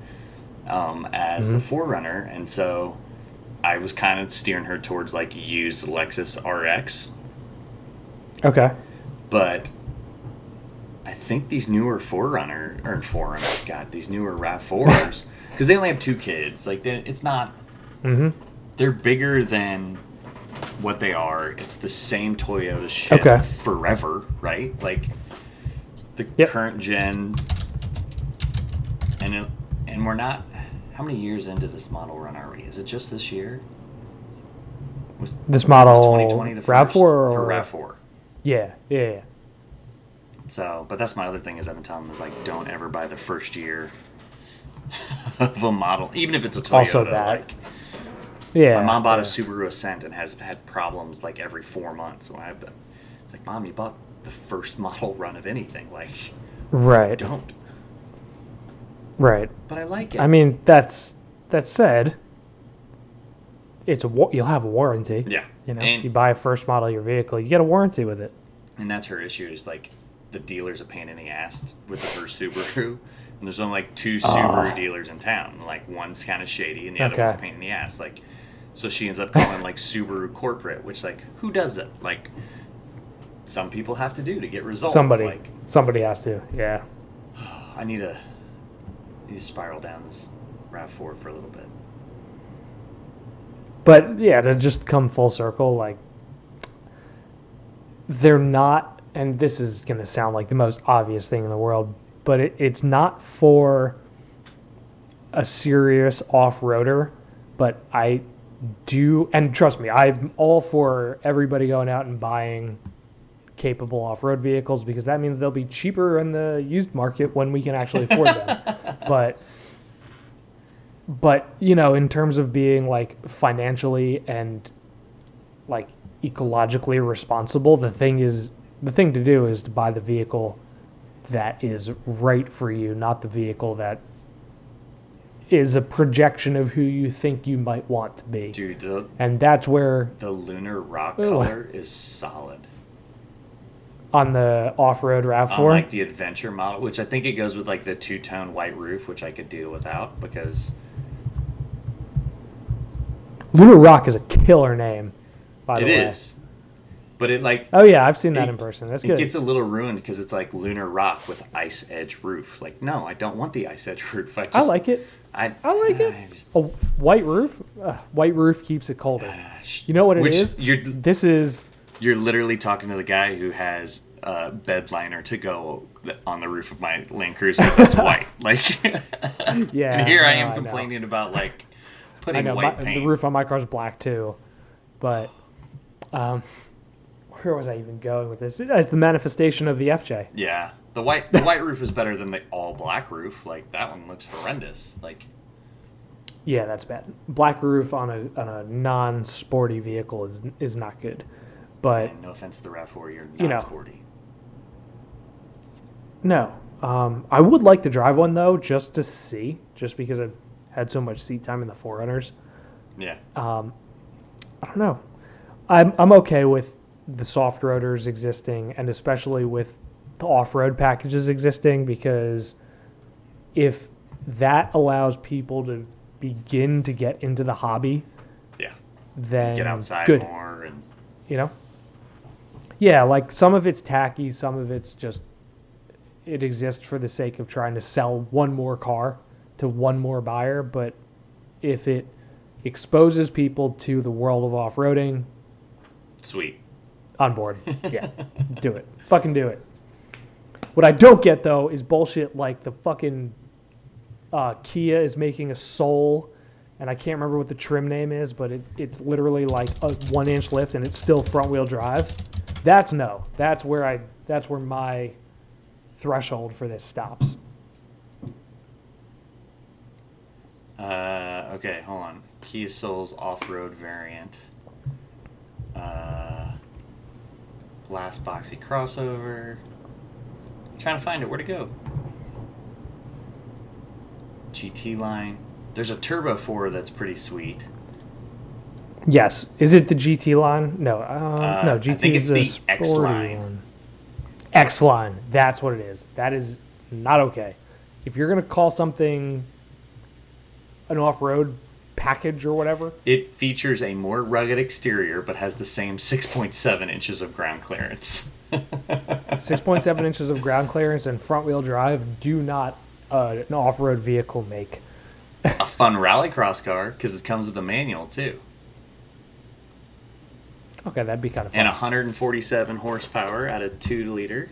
as the 4Runner. And so I was kind of steering her towards, like, used Lexus RX. Okay. But I think these newer 4Runner, or 4Runner, God, these newer RAV4s, because they only have two kids. Like, it's not, they're bigger than... what they are. It's the same Toyota shit forever, right? Like the current gen, and we're not, how many years into this model run are we? Is it just this year? Was this model 2020 the RAV4 first for RAV4? Yeah. So, but that's my other thing, is I've been telling them is, like, don't ever buy the first year of a model, even if it's a Toyota. Also that. Like, yeah, my mom bought a Subaru Ascent and has had problems like every 4 months. So it's like, Mom, you bought the first model run of anything. Like, don't. Right. But I like it. I mean, that said, it's you'll have a warranty. Yeah. You know, and you buy a first model of your vehicle, you get a warranty with it. And that's her issue, is like the dealer's a pain in the ass with the first Subaru. And there's only like two Subaru dealers in town. Like, one's kind of shady and the other one's a pain in the ass. Like, so she ends up calling like Subaru corporate, which, like, who does it? Like, some people have to do to get results. Somebody has to. Yeah. I need to spiral down this RAV4 for a little bit. But yeah, to just come full circle, like they're not, and this is going to sound like the most obvious thing in the world, but it's not for a serious off-roader, but I do, and trust me, I'm all for everybody going out and buying capable off-road vehicles because that means they'll be cheaper in the used market when we can actually afford them. But you know, in terms of being like financially and like ecologically responsible, the thing to do is to buy the vehicle that is right for you, not the vehicle that is a projection of who you think you might want to be. Dude, and that's where the lunar rock color is solid. On the off-road RAV4? On, like, the adventure model, which I think it goes with, like, the two-tone white roof, which I could deal without because... Lunar Rock is a killer name, by the way. It is. But it, like... Oh, yeah, I've seen that in person. That's good. It gets a little ruined because it's, like, Lunar Rock with ice edge roof. Like, no, I don't want the ice edge roof. I like it. I like it. A white roof? White roof keeps it colder. You know what it is? This is... You're literally talking to the guy who has a bed liner to go on the roof of my Land Cruiser that's white. Like, yeah. And here I am complaining about like putting white paint. The roof on my car is black too, but where was I even going with this? It's the manifestation of the FJ. Yeah, the white roof is better than the all black roof. Like that one looks horrendous. Like, yeah, that's bad. Black roof on a non sporty vehicle is not good. But man, no offense to the RAV4, you're not sporty. No. I would like to drive one, though, just to see, just because I've had so much seat time in the 4Runners. Yeah. I don't know. I'm okay with the soft rotors existing, and especially with the off-road packages existing, because if that allows people to begin to get into the hobby, yeah, then get outside good. More and... You know? Yeah, like some of it's tacky, some of it's just, it exists for the sake of trying to sell one more car to one more buyer, but if it exposes people to the world of off-roading... Sweet. On board. Yeah. Do it. Fucking do it. What I don't get, though, is bullshit like the fucking Kia is making a Soul... And I can't remember what the trim name is, but it's literally like a 1-inch lift, and it's still front-wheel drive. That's no. That's where my threshold for this stops. Okay, hold on. Kia Soul's off-road variant. Last boxy crossover. I'm trying to find it. Where'd it go? GT line. There's a Turbo 4 that's pretty sweet. Yes. Is it the GT line? No. No, GT I think it's is the X line. X line. That's what it is. That is not okay. If you're going to call something an off-road package or whatever. It features a more rugged exterior but has the same 6.7 inches of ground clearance. 6.7 inches of ground clearance and front-wheel drive do not an off-road vehicle make. A fun rallycross car because it comes with a manual too. Okay, that'd be kind of fun. And 147 horsepower at a 2-liter,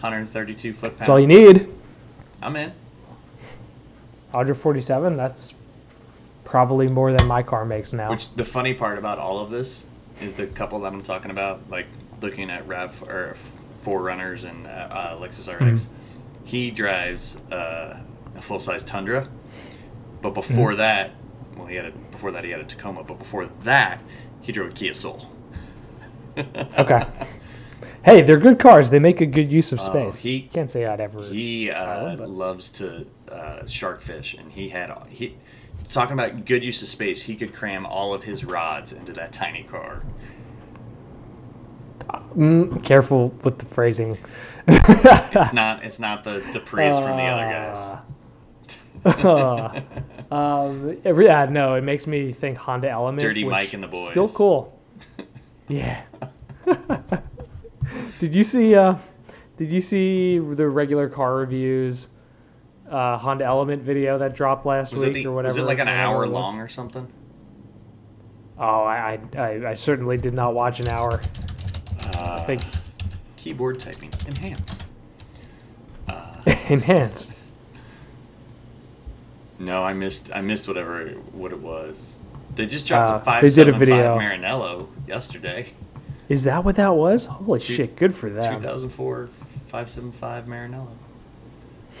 132 foot-pounds. That's all you need. I'm in. 147. That's probably more than my car makes now. Which the funny part about all of this is the couple that I'm talking about, like looking at Rav or 4Runners and Lexus RX. Mm-hmm. He drives a full-size Tundra. But before that, well, he had a Tacoma. But before that, he drove a Kia Soul. Okay. Hey, they're good cars. They make a good use of space. He can't say I'd ever. He loves to shark fish, and he talking about good use of space. He could cram all of his rods into that tiny car. Careful with the phrasing. It's not the Prius from the other guys. Yeah, no, it makes me think Honda Element. Dirty Mike and the boys. Still cool. Yeah. Did you see the regular car reviews Honda Element video that dropped last week or whatever? Was it like an hour long or something? Oh, I certainly did not watch an hour. I think keyboard typing enhance. Enhance. No, I missed what it was. They just dropped a 575 Maranello yesterday. Is that what that was? Holy shit! Good for that. 2004 575 Maranello.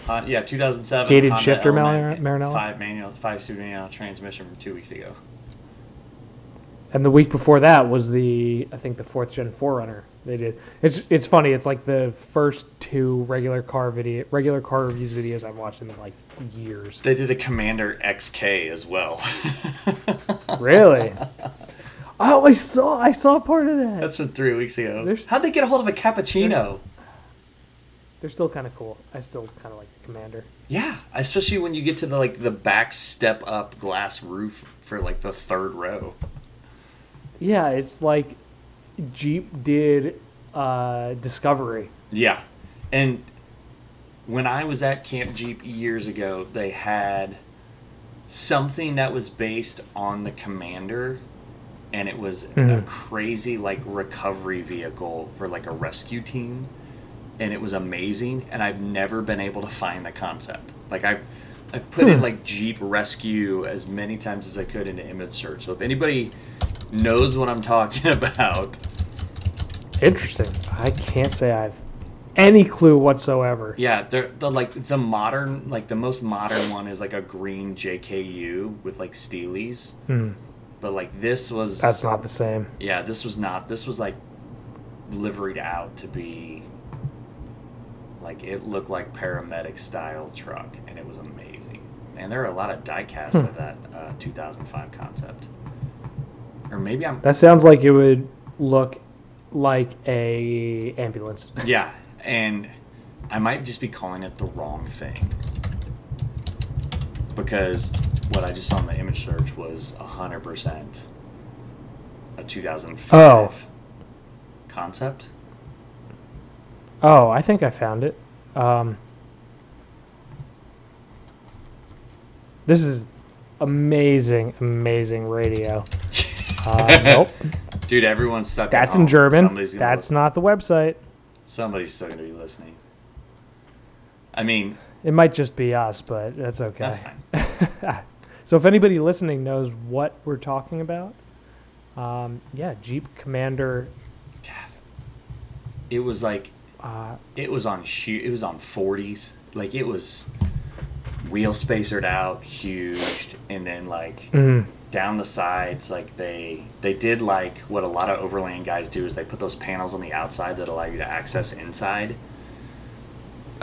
2007. Gated Honda shifter Maranello. Five-speed manual transmission from 2 weeks ago. And the week before that was the 4th Gen 4Runner they did. It's funny. It's like the first two regular car reviews videos I've watched in like years. They did a Commander XK as well. Really? Oh, I saw part of that. That's from 3 weeks ago. How'd they get a hold of a cappuccino? They're still kind of cool. I still kind of like the Commander. Yeah, especially when you get to the back step up glass roof for like the third row. Yeah, it's like Jeep did Discovery. Yeah, and when I was at Camp Jeep years ago, they had something that was based on the Commander, and it was a crazy recovery vehicle for a rescue team, and it was amazing. And I've never been able to find the concept. I've put in Jeep Rescue as many times as I could into image search. So if anybody knows what I'm talking about. Interesting. I can't say I have any clue whatsoever. Yeah, the most modern one is a green JKU with Steelies. But this was... That's not the same. Yeah, this was not. This was liveried out to be it looked like paramedic style truck, and it was amazing. And there are a lot of die casts of that 2005 concept. Or maybe I'm... That sounds like it would look like a ambulance. Yeah, and I might just be calling it the wrong thing. Because what I just saw in the image search was 100% a 2005 concept. Oh, I think I found it. This is amazing radio. Nope. Dude, everyone's stuck. That's in German. That's not the website. Somebody's still going to be listening. I mean, it might just be us, but that's okay. That's fine. So if anybody listening knows what we're talking about, Jeep Commander. God, it was it was on 40s. It was wheel spacered out, huge, and then down the sides, they did what a lot of overland guys do is they put those panels on the outside that allow you to access inside.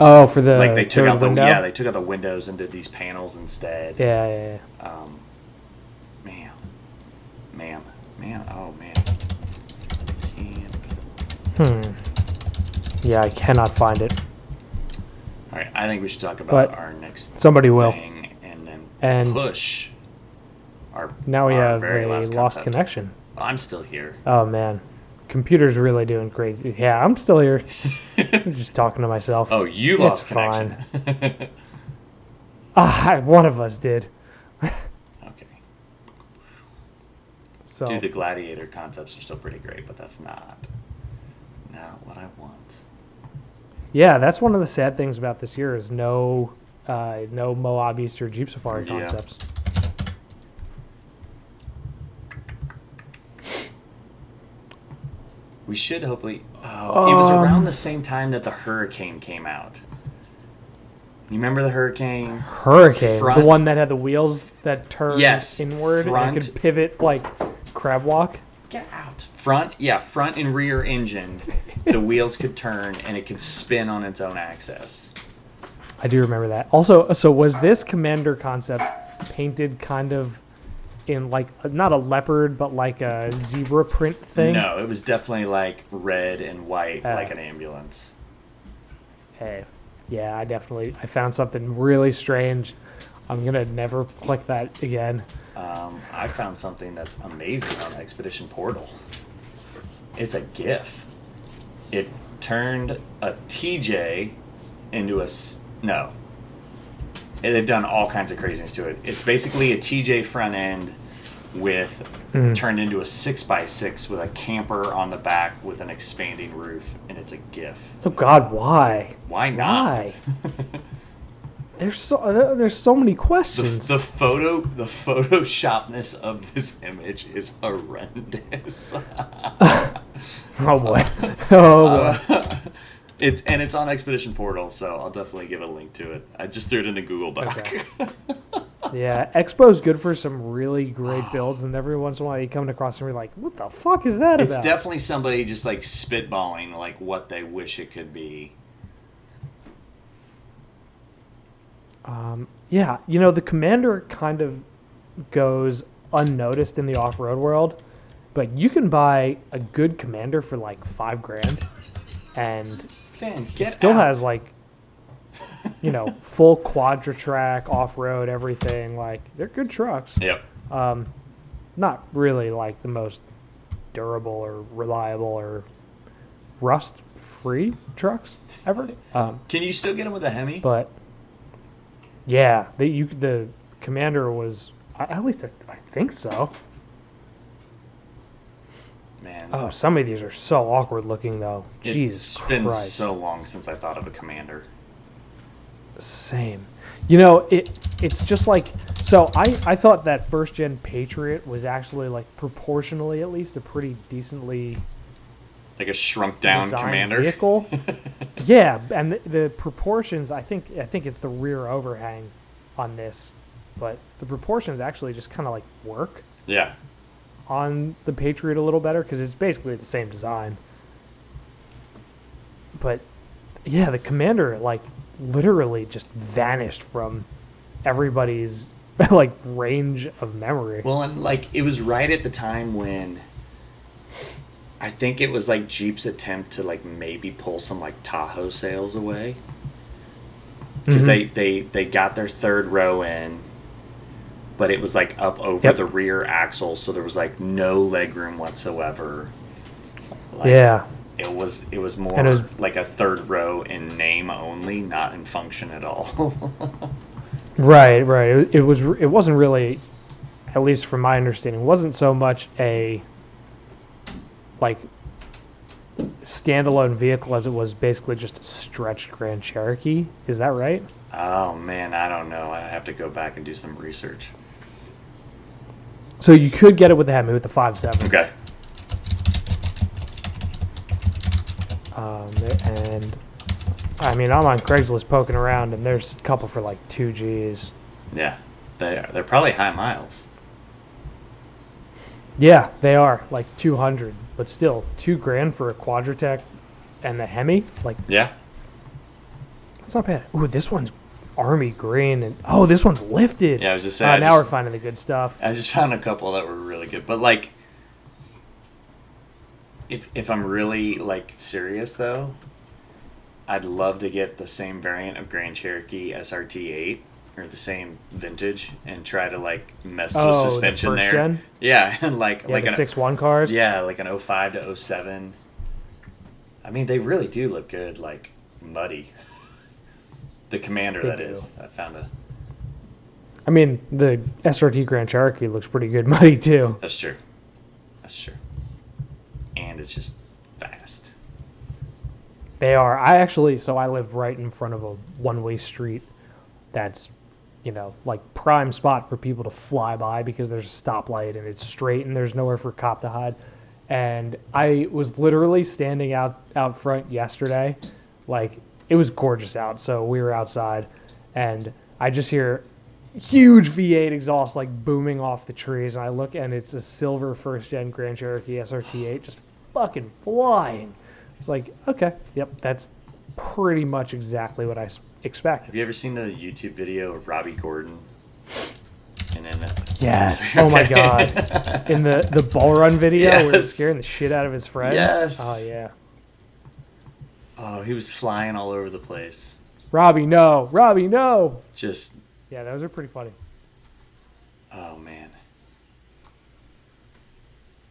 Oh, for the they took out window? They took out the windows and did these panels instead. Yeah. Man. Yeah, I cannot find it. All right, I think we should talk about our next thing and push. Now we have a lost connection. I'm still here. Oh, man. Computer's really doing crazy. Yeah, I'm still here. I'm just talking to myself. Oh, you lost connection. One of us did. Okay. So, dude, the Gladiator concepts are still pretty great, but that's not what I want. Yeah, that's one of the sad things about this year is no Moab Easter Jeep Safari concepts. We should hopefully... it was around the same time that the Hurricane came out. You remember the Hurricane? Front. The one that had the wheels that turned inward and could pivot like crab walk? Get out. Front and rear engine. The wheels could turn and it could spin on its own axis. I do remember that. Also, so was this Commander concept painted kind of... in not a leopard but a zebra print thing? No, it was definitely red and white, like an ambulance. Hey, yeah, I found something really strange. I'm gonna never click that again. I found something that's amazing on the Expedition Portal. It's a GIF. It turned a TJ into a... No. They've done all kinds of craziness to it. It's basically a TJ front end with turned into a 6x6 with a camper on the back with an expanding roof, and it's a GIF. Oh God, why? Why not? Why? There's so many questions. The Photoshopness of this image is horrendous. Oh boy. Oh boy. It's on Expedition Portal, so I'll definitely give a link to it. I just threw it in the Google Doc. Okay. Yeah, Expo's good for some really great builds, and every once in a while you come across and you're like, what the fuck is that about? It's definitely somebody just like spitballing like what they wish it could be. Yeah, you know, the Commander kind of goes unnoticed in the off-road world, but you can buy a good Commander for like $5,000 and it still has like, you know, full quadra-track, off-road, everything. Like, they're good trucks. Yep. Not really like the most durable or reliable or rust-free trucks ever. Can you still get them with a Hemi? But... yeah, the Commander was, at least I think so. Man. Oh, some of these are so awkward looking, though. Jesus Christ. It's been so long since I thought of a Commander. Same. You know, it's just like, so I thought that first-gen Patriot was actually, like, proportionally at least, a pretty decently... like a shrunk-down Commander vehicle. Yeah, and the proportions, I think it's the rear overhang on this, but the proportions actually just kind of like work. Yeah. On the Patriot a little better because it's basically the same design. But yeah, the Commander like literally just vanished from everybody's like range of memory. Well, and like it was right at the time when. I think it was like Jeep's attempt to like maybe pull some like Tahoe sales away because they got their third row in, but it was like up over the rear axle, so there was like no leg room whatsoever. Like, yeah, it was more like a third row in name only, not in function at all. Right. It wasn't really, at least from my understanding, wasn't so much a like standalone vehicle as it was basically just a stretched Grand Cherokee. Is that right? Oh man, I don't know. I have to go back and do some research. So you could get it with the Hemi with the 5.7. Okay. And I mean, I'm on Craigslist poking around, and there's a couple for like $2,000. Yeah, they're probably high miles. Yeah, they are like 200. But still, $2,000 for a Quadratec and the Hemi, like yeah, it's not bad. Ooh, this one's army green, and oh, this one's lifted. Yeah, I was just saying. Now we're finding the good stuff. I just found a couple that were really good, but like, if I'm really like serious though, I'd love to get the same variant of Grand Cherokee SRT8. Or the same vintage and try to like mess with suspension the there. Gen? Yeah, and like the 6.1 cars. Yeah, like an 05 to 07. I mean, they really do look good, like muddy. The Commander they that do. Is. I found a. I mean, the SRT Grand Cherokee looks pretty good muddy too. That's true. And it's just fast. They are. I live right in front of a one-way street. That's, you know, like prime spot for people to fly by because there's a stoplight and it's straight and there's nowhere for a cop to hide. And I was literally standing out front yesterday. Like, it was gorgeous out, so we were outside. And I just hear huge V8 exhaust, like, booming off the trees. And I look, and it's a silver first-gen Grand Cherokee SRT8 just fucking flying. It's like, okay, yep, that's pretty much exactly what I expect. Have you ever seen the YouTube video of Robbie Gordon? And then yes. Okay. Oh my God! In the Bull Run video, yes. Where he's scaring the shit out of his friends. Yes. Oh yeah. Oh, he was flying all over the place. Robbie, no. Just. Yeah, those are pretty funny. Oh man.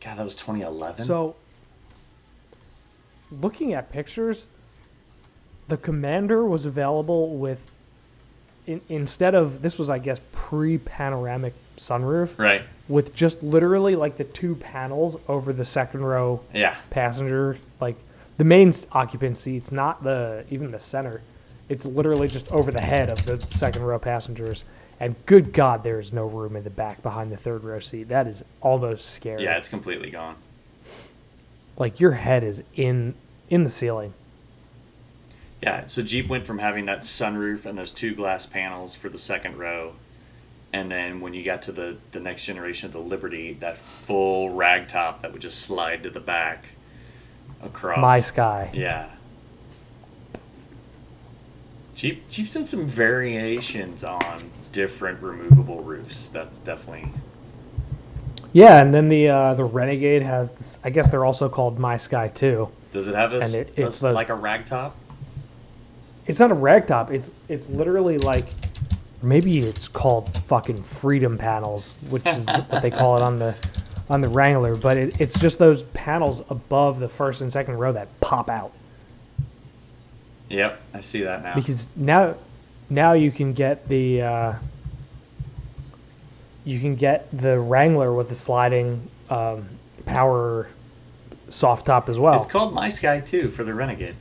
God, that was 2011. So. looking at pictures, the Commander was available with, instead of, this was, I guess, pre-panoramic sunroof. Right. With just literally, like, the two panels over the second row passenger, like, the main occupant seats, not the even the center. It's literally just over the head of the second row passengers. And good God, there is no room in the back behind the third row seat. That is almost scary. Yeah, it's completely gone. Like, your head is in the ceiling. Yeah, so Jeep went from having that sunroof and those two glass panels for the second row, and then when you got to the next generation of the Liberty, that full ragtop that would just slide to the back across. My sky. Yeah. Jeep's done some variations on different removable roofs. That's definitely... Yeah, and then the Renegade has... This, I guess they're also called My Sky 2. Does it have it's like a ragtop? It's not a ragtop. It's literally like... Maybe it's called fucking Freedom Panels, which is what they call it on the Wrangler. But it's just those panels above the first and second row that pop out. Yep, I see that now. Because now you can get the... You can get the Wrangler with the sliding power soft top as well. It's called My Sky 2 for the Renegade.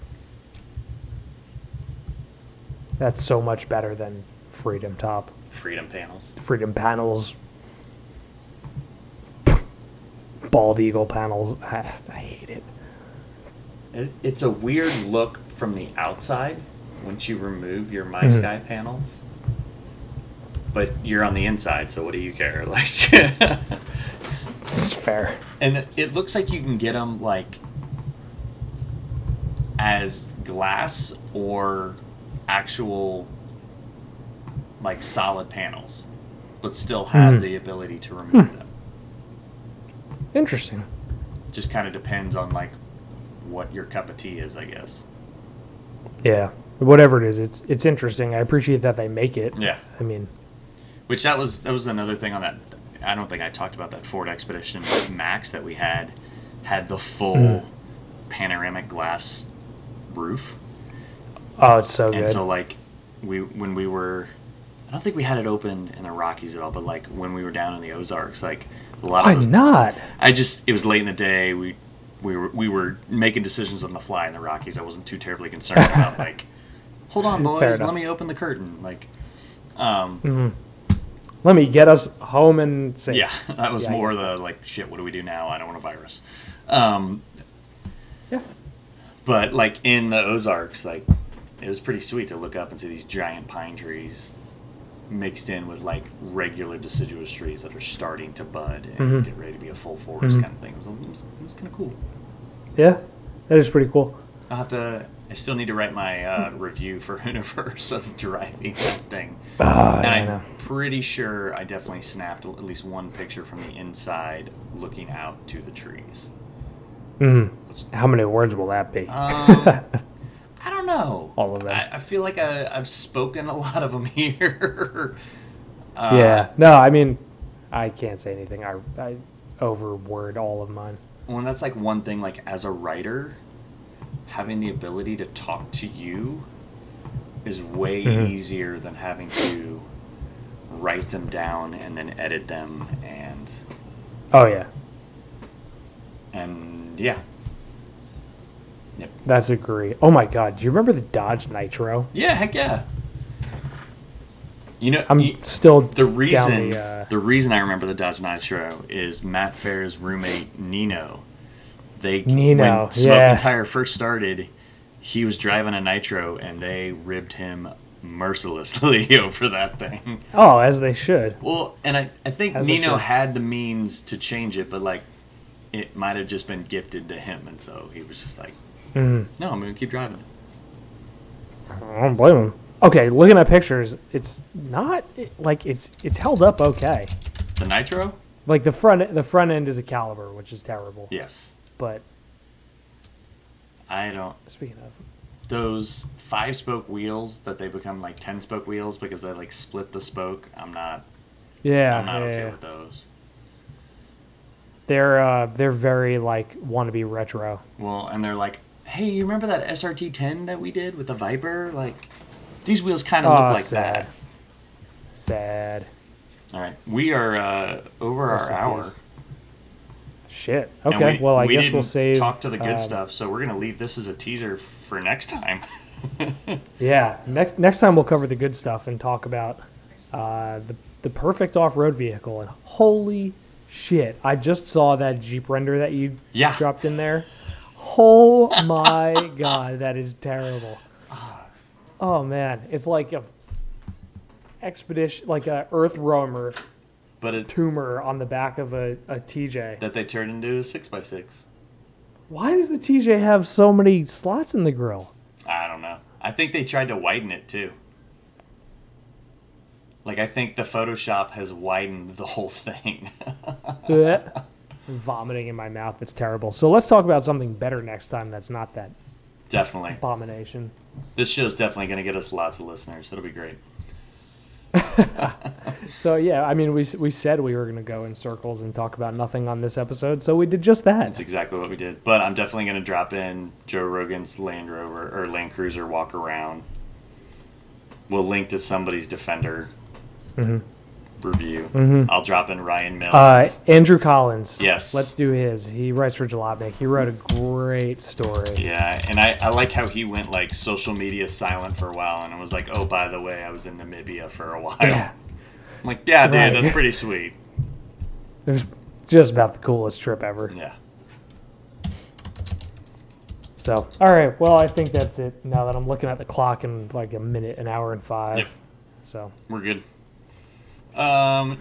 That's so much better than Freedom Top. Freedom Panels. Bald Eagle Panels. I hate it. It's a weird look from the outside once you remove your My Sky panels. But you're on the inside, so what do you care? Like, it's fair. And it looks like you can get them like as glass or actual like solid panels, but still have the ability to remove them. Interesting. Just kind of depends on like what your cup of tea is, I guess. Yeah, whatever it is, it's interesting. I appreciate that they make it. Yeah, I mean. Which that was another thing on that. I don't think I talked about that Ford Expedition Max that we had the full panoramic glass roof. Oh, it's so good. And so like I don't think we had it open in the Rockies at all, but like when we were down in the Ozarks, like a lot of... it was late in the day. We were making decisions on the fly in the Rockies. I wasn't too terribly concerned about like, hold on boys, let me open the curtain. Like, let me get us home and safe. Yeah, that was more the like, shit, what do we do now? I don't want a virus. Yeah. But like in the Ozarks, like it was pretty sweet to look up and see these giant pine trees mixed in with like regular deciduous trees that are starting to bud and get ready to be a full forest kind of thing. It was kind of cool. Yeah, that is pretty cool. I still need to write my review for Hooniverse of driving that thing. I'm pretty sure I definitely snapped at least one picture from the inside looking out to the trees. How many words will that be? I don't know. All of that. I feel like I've spoken a lot of them here. Yeah. No, I mean, I can't say anything. I overword all of mine. Well, and that's like one thing, like as a writer... Having the ability to talk to you is way easier than having to write them down and then edit them and... Oh, yeah. And, yeah. Yep. That's a great... Oh, my God. Do you remember the Dodge Nitro? Yeah, heck yeah. You know, the reason I remember the Dodge Nitro is Matt Fair's roommate, Nino... When Smoking Tire first started, he was driving a Nitro, and they ribbed him mercilessly over that thing. Oh, as they should. Well, and I think Nino had the means to change it, but, like, it might have just been gifted to him, and so he was just like, no, I'm going to keep driving it. I don't blame him. Okay, looking at pictures, it's not, like, it's held up okay. The Nitro? Like, the front end is a Caliber, which is terrible. Yes. But I don't... Speaking of... Those 5-spoke wheels that they become like 10-spoke wheels because they like split the spoke, I'm not okay with those. They're very like wannabe retro. Well, and they're like hey, you remember that SRT10 that we did with the Viper? Like, these wheels kind of look like sad. That. Sad. All right, we are over our hour. Shit. Okay. Well, I guess we'll save. Talk to the good stuff. So we're gonna leave this as a teaser for next time. Yeah. Next time we'll cover the good stuff and talk about the perfect off-road vehicle. And holy shit, I just saw that Jeep render that you dropped in there. Oh my god, that is terrible. Oh man, it's like a expedition, like a Earth Roamer. But a tumor on the back of a TJ. That they turned into a 6x6. Why does the TJ have so many slots in the grill? I don't know. I think they tried to widen it, too. Like, I think the Photoshop has widened the whole thing. Vomiting in my mouth. It's terrible. So let's talk about something better next time that's not that definitely abomination. This show's definitely going to get us lots of listeners. It'll be great. So yeah, I mean, we said we were going to go in circles and talk about nothing on this episode, so we did just that. That's exactly what we did. But I'm definitely going to drop in Joe Rogan's Land Rover or Land Cruiser walk around. We'll link to somebody's Defender review. I'll drop in Ryan Mills, Andrew Collins. Yes, let's do his. He writes for Jalopnik. He wrote a great story. Yeah, and I like how he went like social media silent for a while, and it was like, oh, by the way, I was in Namibia for a while. Yeah. I'm like, yeah, dude, right. That's pretty sweet. It was just about the coolest trip ever. Yeah. So, all right, well, I think that's it. Now that I'm looking at the clock in like a minute, an hour and five. Yep. So we're good.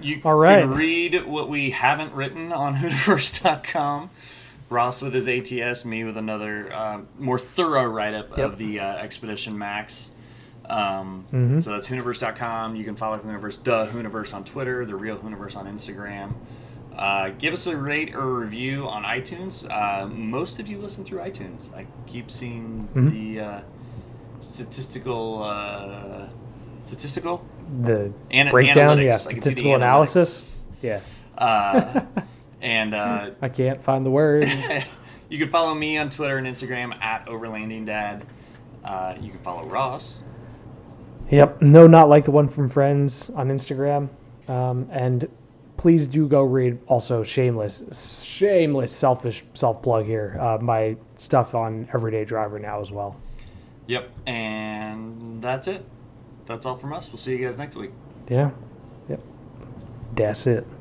You can read what we haven't written on hoodiverse.com. Ross with his ATS, me with another more thorough write-up of the Expedition Max. So that's hooniverse.com. You can follow Hooniverse, the Hooniverse on Twitter, the real Hooniverse on Instagram. Give us a rate or a review on iTunes. Most of you listen through iTunes. I keep seeing the statistical breakdown, yes. Yeah. Statistical analysis. Yeah. And I can't find the words. You can follow me on Twitter and Instagram at @overlandingdad. You can follow Ross. Yep. No, not like the one from Friends on Instagram. And please do go read also shameless, selfish self-plug here. My stuff on Everyday Driver now as well. Yep. And that's it. That's all from us. We'll see you guys next week. Yeah. Yep. That's it.